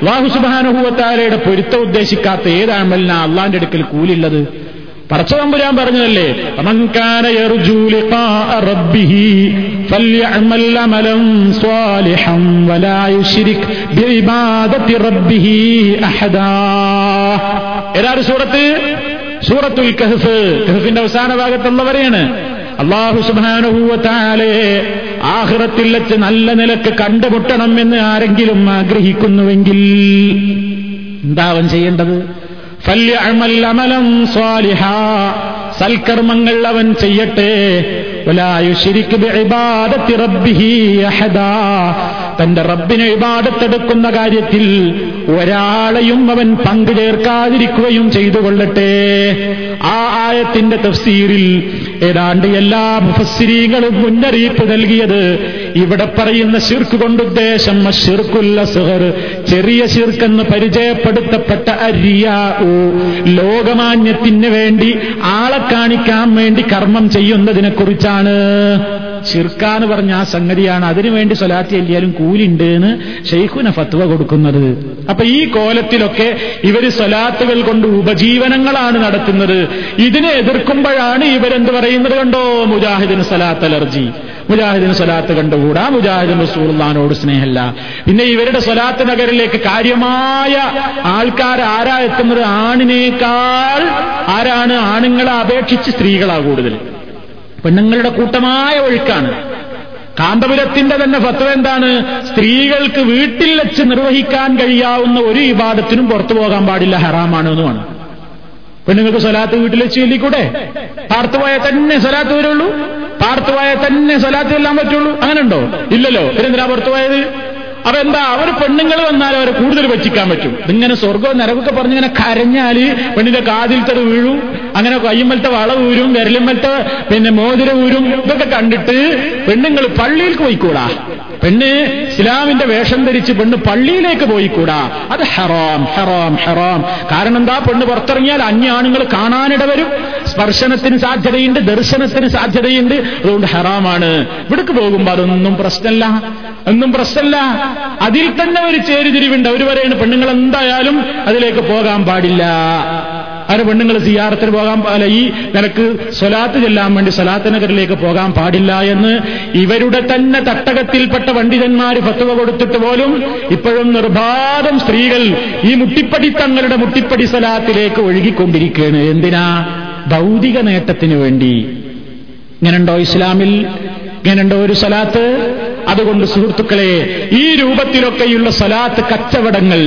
അല്ലാഹു സുബ്ഹാനഹു വ തആലയുടെ പൊരുത്തം ഉദ്ദേശിക്കാത്ത ഏതാമലിനാ അള്ളാന്റെ അടുക്കൽ കൂലില്ലത്? പടച്ചതമ്പുരാൻ പറഞ്ഞതല്ലേ, ഏതാരു സൂറത്ത്? സൂറത്തുൽ കഹ്ഫ്. കഹ്ഫിന്റെ അവസാന ഭാഗത്തുള്ളവരെയാണ് അല്ലാഹു സുബ്ഹാനഹു വ തആലയെ ആഖിറത്തിൽ വെച്ച് നല്ല നിലക്ക് കണ്ടുമുട്ടണം എന്ന് ആരെങ്കിലും ആഗ്രഹിക്കുന്നുവെങ്കിൽ എന്താവൻ ചെയ്യേണ്ടത്? ഫല്യഅ്മൽ അമലൻ സ്വാലിഹാ, സൽകർമ്മങ്ങൾ അവൻ ചെയ്യട്ടെ. വലാ യുശ്രിക് ബിഇബാദത്തി റബ്ബിഹി അഹദാ, തന്റെ റബ്ബിനെ ഇബാദത്തെടുക്കുന്ന കാര്യത്തിൽ ഒരാളെയും അവൻ പങ്കു ചേർക്കാതിരിക്കുകയും ചെയ്തു കൊള്ളട്ടെ. ആ ആയത്തിന്റെ തഫ്സീറിൽ ഏതാണ്ട് എല്ലാ മുഫസ്സിരീങ്ങളും മുന്നറിയിപ്പ് നൽകിയത് ഇവിടെ പറയുന്ന ശിർക്ക് കൊണ്ടുദ്ദേശം അശ്ശിർക്കുൽ അസ്ഗർ, ചെറിയ ശിർക്കെന്ന് പരിചയപ്പെടുത്തപ്പെട്ട അരിയാ, ലോകമാന്യത്തിന് വേണ്ടി ആളെ കാണിക്കാൻ വേണ്ടി കർമ്മം ചെയ്യുന്നതിനെ കുറിച്ചാണ്. ശിർക്കാന്ന് പറഞ്ഞ ആ സംഗതിയാണ്, അതിനുവേണ്ടി സ്വലാത്ത് ചൊല്ലിയാലും കൂലിണ്ട് എന്ന് ശൈഖുന ഫത്വ കൊടുക്കുന്നത്. അപ്പൊ ഈ കോലത്തിലൊക്കെ ഇവര് സ്വലാത്തുകൾ കൊണ്ട് ഉപജീവനങ്ങളാണ് നടത്തുന്നത്. ഇതിനെ എതിർക്കുമ്പോഴാണ് ഇവരെന്ത് പറയുന്നത്? കണ്ടോ, മുജാഹിദിന് സ്വലാത്ത് അലർജി, മുജാഹിദിന് സ്വലാത്ത് കണ്ടുകൂടാ, മുജാഹിദിന് റസൂലുള്ളാഹിനോട് സ്നേഹമല്ല. പിന്നെ ഇവരുടെ സ്വലാത്ത് നഗരിലേക്ക് കാര്യമായ ആൾക്കാർ ആരാ എത്തുന്നത്? ആണിനേക്കാൾ ആരാണ്? ആണുങ്ങളെ അപേക്ഷിച്ച് സ്ത്രീകളാ കൂടുതൽ, പെണ്ണുങ്ങളുടെ കൂട്ടമായ ഒഴുക്കാണ്. കാന്തപുരത്തിന്റെ തന്നെ ഫത്വ എന്താണ്? സ്ത്രീകൾക്ക് വീട്ടിൽ വെച്ച് നിർവഹിക്കാൻ കഴിയാവുന്ന ഒരു ഇബാദത്തിനും പുറത്തു പോകാൻ പാടില്ല, ഹറാമാണ് എന്നുമാണ്. പെണ്ണുങ്ങൾക്ക് സ്വലാത്ത് വീട്ടിൽ വെച്ച് ചൊല്ലിക്കൂടെ? പാർത്തു പോയാൽ തന്നെ സ്വലാത്ത് വരുള്ളൂ, പാർത്തു പോയാൽ തന്നെ സ്വലാത്ത് ചെല്ലാൻ പറ്റുള്ളൂ, അങ്ങനെ ഉണ്ടോ? ഇല്ലല്ലോ. ഇവരെന്തിനാ പുറത്തു പോയത്? അപ്പൊ എന്താ, അവർ പെണ്ണുങ്ങൾ വന്നാൽ അവരെ കൂടുതൽ വച്ചിക്കാൻ പറ്റും. ഇങ്ങനെ സ്വർഗവും നരകൊക്കെ പറഞ്ഞിങ്ങനെ കരഞ്ഞാല് പെണ്ണിന്റെ കാതിൽത്തത് വീഴും, അങ്ങനെ കയ്യുമ്പലത്തെ വള ഊരും, വിരലിമ്പലത്തെ പിന്നെ മോതിര ഊരും, ഇതൊക്കെ കണ്ടിട്ട് പെണ്ണുങ്ങൾ പള്ളിയിൽ പോയിക്കൂടാ, പെണ്ണ് ഇസ്ലാമിന്റെ വേഷം ധരിച്ച് പെണ്ണ് പള്ളിയിലേക്ക് പോയിക്കൂടാ, അത് ഹറാം ഹറാം ഹറാം. കാരണം എന്താ, പെണ്ണ് പുറത്തിറങ്ങിയാൽ അന്യ ആണുങ്ങൾ കാണാനിടവരും, സ്പർശനത്തിന് സാധ്യതയുണ്ട്, ദർശനത്തിന് സാധ്യതയുണ്ട്, അതുകൊണ്ട് ഹറാമാണ്. ഇവിടേക്ക് പോകുമ്പോൾ അതൊന്നും പ്രശ്നമല്ല, ഒന്നും പ്രശ്നമല്ല. അതിൽ തന്നെ ഒരു ചേരുതിരിവുണ്ട്. അവർ പറയുന്നത് പെണ്ണുങ്ങൾ എന്തായാലും അതിലേക്ക് പോകാൻ പാടില്ല. അവരെ പെണ്ണുങ്ങൾ സിയാറത്തിന് പോകാൻ, അല്ല ഈ നിലക്ക് സ്വലാത്ത് ചെല്ലാൻ വേണ്ടി സ്വലാത്ത് നഗറിലേക്ക് പോകാൻ പാടില്ല എന്ന് ഇവരുടെ തന്നെ തട്ടകത്തിൽപ്പെട്ട പണ്ഡിതന്മാർ ഫത്വ കൊടുത്തിട്ട് പോലും ഇപ്പോഴും നിർബാധം സ്ത്രീകൾ ഈ മുട്ടിപ്പടി തങ്ങളുടെ മുട്ടിപ്പടി സ്വലാത്തിലേക്ക് ഒഴുകിക്കൊണ്ടിരിക്കുകയാണ്. എന്തിനാ? ഭൗതിക നേട്ടത്തിന് വേണ്ടി. ഇങ്ങനെയുണ്ടോ ഇസ്ലാമിൽ? ഇങ്ങനെയുണ്ടോ ഒരു സ്വലാത്ത്? അതുകൊണ്ട് സുഹൃത്തുക്കളെ, ഈ രൂപത്തിലൊക്കെയുള്ള സ്വലാത്ത് കച്ചവടങ്ങൾ,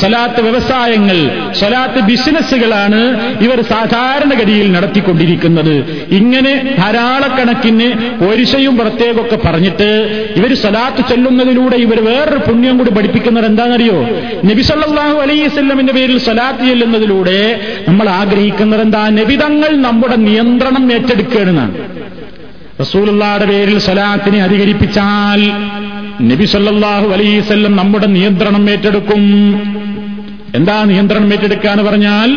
സ്വലാത്ത് വ്യവസായങ്ങൾ, സ്വലാത്ത് ബിസിനസ്സുകളാണ് ഇവർ സാധാരണഗതിയിൽ നടത്തിക്കൊണ്ടിരിക്കുന്നത്. ഇങ്ങനെ ധാരാളക്കണക്കിന് ഒരിശയും പ്രത്യേകമൊക്കെ പറഞ്ഞിട്ട് ഇവർ സ്വലാത്ത് ചൊല്ലുന്നതിലൂടെ ഇവർ വേറൊരു പുണ്യം കൂടി പഠിപ്പിക്കുന്നത് എന്താണെന്നറിയോ? നബി സല്ലല്ലാഹു അലൈഹി വസല്ലമിന്റെ പേരിൽ സ്വലാത്ത് ചൊല്ലുന്നതിലൂടെ നമ്മൾ ആഗ്രഹിക്കുന്നത് എന്താ? നബി തങ്ങൾ നമ്മുടെ നിയന്ത്രണം ഏറ്റെടുക്കുകയെന്നാണ്. റസൂലുള്ളാഹിയുടെ പേരിൽ സ്വലാത്തിനെ അധികരിപ്പിച്ചാൽ നബി സല്ലല്ലാഹു അലൈഹി വസല്ലം നമ്മുടെ നിയന്ത്രണം ഏറ്റെടുക്കും. എന്താ നിയന്ത്രണം ഏറ്റെടുക്കുക എന്ന് പറഞ്ഞാൽ,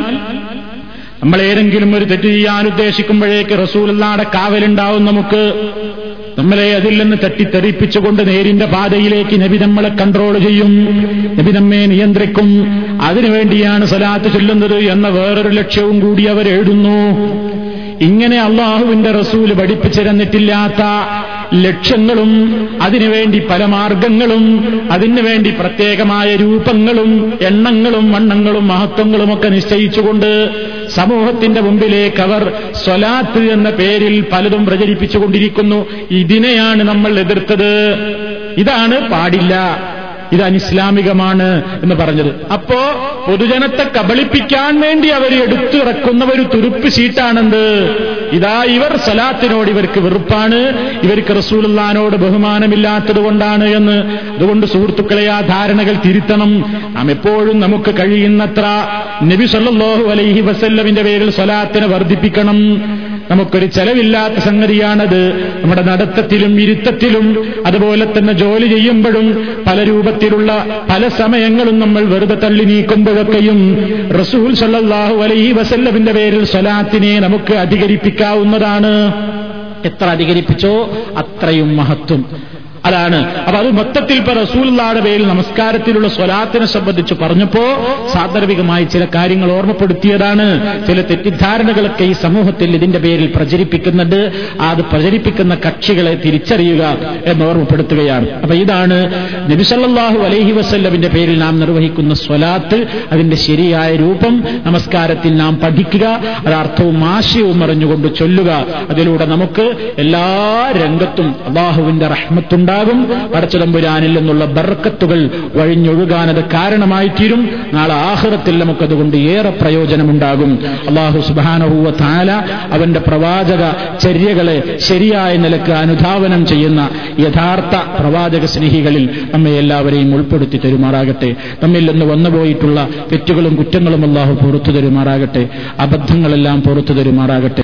നമ്മൾ ഏതെങ്കിലും ഒരു തെറ്റ് ചെയ്യാൻ ഉദ്ദേശിക്കുമ്പോഴേക്ക് റസൂലുള്ളാഹിയുടെ കാവലുണ്ടാവും നമുക്ക്. നമ്മളെ അതിൽ നിന്ന് തട്ടിത്തെറിപ്പിച്ചുകൊണ്ട് നേരിന്റെ പാതയിലേക്ക് നബി നമ്മളെ കൺട്രോൾ ചെയ്യും, നബി നമ്മെ നിയന്ത്രിക്കും. അതിനുവേണ്ടിയാണ് സ്വലാത്ത് ചൊല്ലുന്നത് എന്ന വേറൊരു ലക്ഷ്യവും കൂടി അവർ എഴുതുന്നു. ഇങ്ങനെ അള്ളാഹുവിന്റെ റസൂല് പഠിപ്പിച്ചു തന്നിട്ടില്ലാത്ത ലക്ഷ്യങ്ങളും അതിനുവേണ്ടി പല മാർഗങ്ങളും അതിനുവേണ്ടി പ്രത്യേകമായ രൂപങ്ങളും എണ്ണങ്ങളും വണ്ണങ്ങളും മഹത്വങ്ങളുമൊക്കെ നിശ്ചയിച്ചുകൊണ്ട് സമൂഹത്തിന്റെ മുമ്പിലേക്ക് അവർ സ്വലാത്ത് എന്ന പേരിൽ പലതും പ്രചരിപ്പിച്ചുകൊണ്ടിരിക്കുന്നു. ഇതിനെയാണ് നമ്മൾ എതിർത്തത്. ഇതാണ് പാടില്ല, ഇത് അനിസ്ലാമികമാണ് എന്ന് പറഞ്ഞത്. അപ്പോ പൊതുജനത്തെ കബളിപ്പിക്കാൻ വേണ്ടി അവർ എടുത്തിറക്കുന്ന ഒരു തുരുപ്പ് ഷീറ്റാണെന്ത്. ഇതാ ഇവർ സലാത്തിനോട് ഇവർക്ക് വെറുപ്പാണ്, ഇവർക്ക് റസൂലുള്ളാഹിനോട് ബഹുമാനമില്ലാത്തത് കൊണ്ടാണ് എന്ന്. അതുകൊണ്ട് സുഹൃത്തുക്കളെ, ആ ധാരണകൾ തിരുത്തണം. നാം എപ്പോഴും നമുക്ക് കഴിയുന്നത്ര നബി സല്ലല്ലാഹു അലൈഹി വസല്ലമിന്റെ പേരിൽ സ്വലാത്തിനെ വർദ്ധിപ്പിക്കണം. നമുക്കൊരു ചെലവില്ലാത്ത സംഗതിയാണത്. നമ്മുടെ നടത്തത്തിലും ഇരുത്തത്തിലും അതുപോലെ തന്നെ ജോലി ചെയ്യുമ്പോഴും പല രൂപത്തിലുള്ള പല സമയങ്ങളും നമ്മൾ വെറുതെ തള്ളി നീക്കുമ്പോഴൊക്കെയും റസൂൽ സല്ലല്ലാഹു അലൈഹി വസല്ലമിന്റെ പേരിൽ സ്വലാത്തിനെ നമുക്ക് അധികരിപ്പിക്കാവുന്നതാണ്. എത്ര അധികരിപ്പിച്ചോ അത്രയും മഹത്വം അതാണ്. അപ്പൊ അത് മൊത്തത്തിൽ ഇപ്പൊ റസൂലുള്ളാഹിയുടെ പേരിൽ നമസ്കാരത്തിലുള്ള സ്വലാത്തിനെ സംബന്ധിച്ച് പറഞ്ഞപ്പോ സാന്ദർഭികമായി ചില കാര്യങ്ങൾ ഓർമ്മപ്പെടുത്തിയതാണ്. ചില തെറ്റിദ്ധാരണകളൊക്കെ ഈ സമൂഹത്തിൽ ഇതിന്റെ പേരിൽ പ്രചരിപ്പിക്കുന്നുണ്ട്. അത് പ്രചരിപ്പിക്കുന്ന കക്ഷികളെ തിരിച്ചറിയുക എന്ന് ഓർമ്മപ്പെടുത്തുകയാണ്. അപ്പൊ ഇതാണ് നബി സല്ലല്ലാഹു അലൈഹി വസല്ലമിന്റെ പേരിൽ നാം നിർവഹിക്കുന്ന സ്വലാത്ത്. അതിന്റെ ശരിയായ രൂപം നമസ്കാരത്തിൽ നാം പഠിക്കുക. അത് അർത്ഥവും ആശയവും അറിഞ്ഞുകൊണ്ട് ചൊല്ലുക. അതിലൂടെ നമുക്ക് എല്ലാ രംഗത്തും അല്ലാഹുവിന്റെ റഹ്മത്തുണ്ട്. പടച്ചതമ്പുരാനിൽ നിന്നുള്ള ബർക്കത്തുകൾ വഴിഞ്ഞൊഴുകാനത് കാരണമായി തീരും. നാളെ ആഖിറത്തിൽ നമുക്കതുകൊണ്ട് ഏറെ പ്രയോജനമുണ്ടാകും. അല്ലാഹു സുബ്ഹാനഹു വ തആല അവന്റെ പ്രവാചക ചര്യകളെ ശരിയായ നിലക്ക് അനുധാവനം ചെയ്യുന്ന യഥാർത്ഥ പ്രവാചക സ്നേഹികളിൽ നമ്മെ എല്ലാവരെയും ഉൾപ്പെടുത്തി തരുമാറാകട്ടെ. നമ്മിൽ നിന്ന് വന്നുപോയിട്ടുള്ള തെറ്റുകളും കുറ്റങ്ങളും അല്ലാഹു പുറത്തു തരുമാറാകട്ടെ. അബദ്ധങ്ങളെല്ലാം പുറത്തു തരുമാറാകട്ടെ.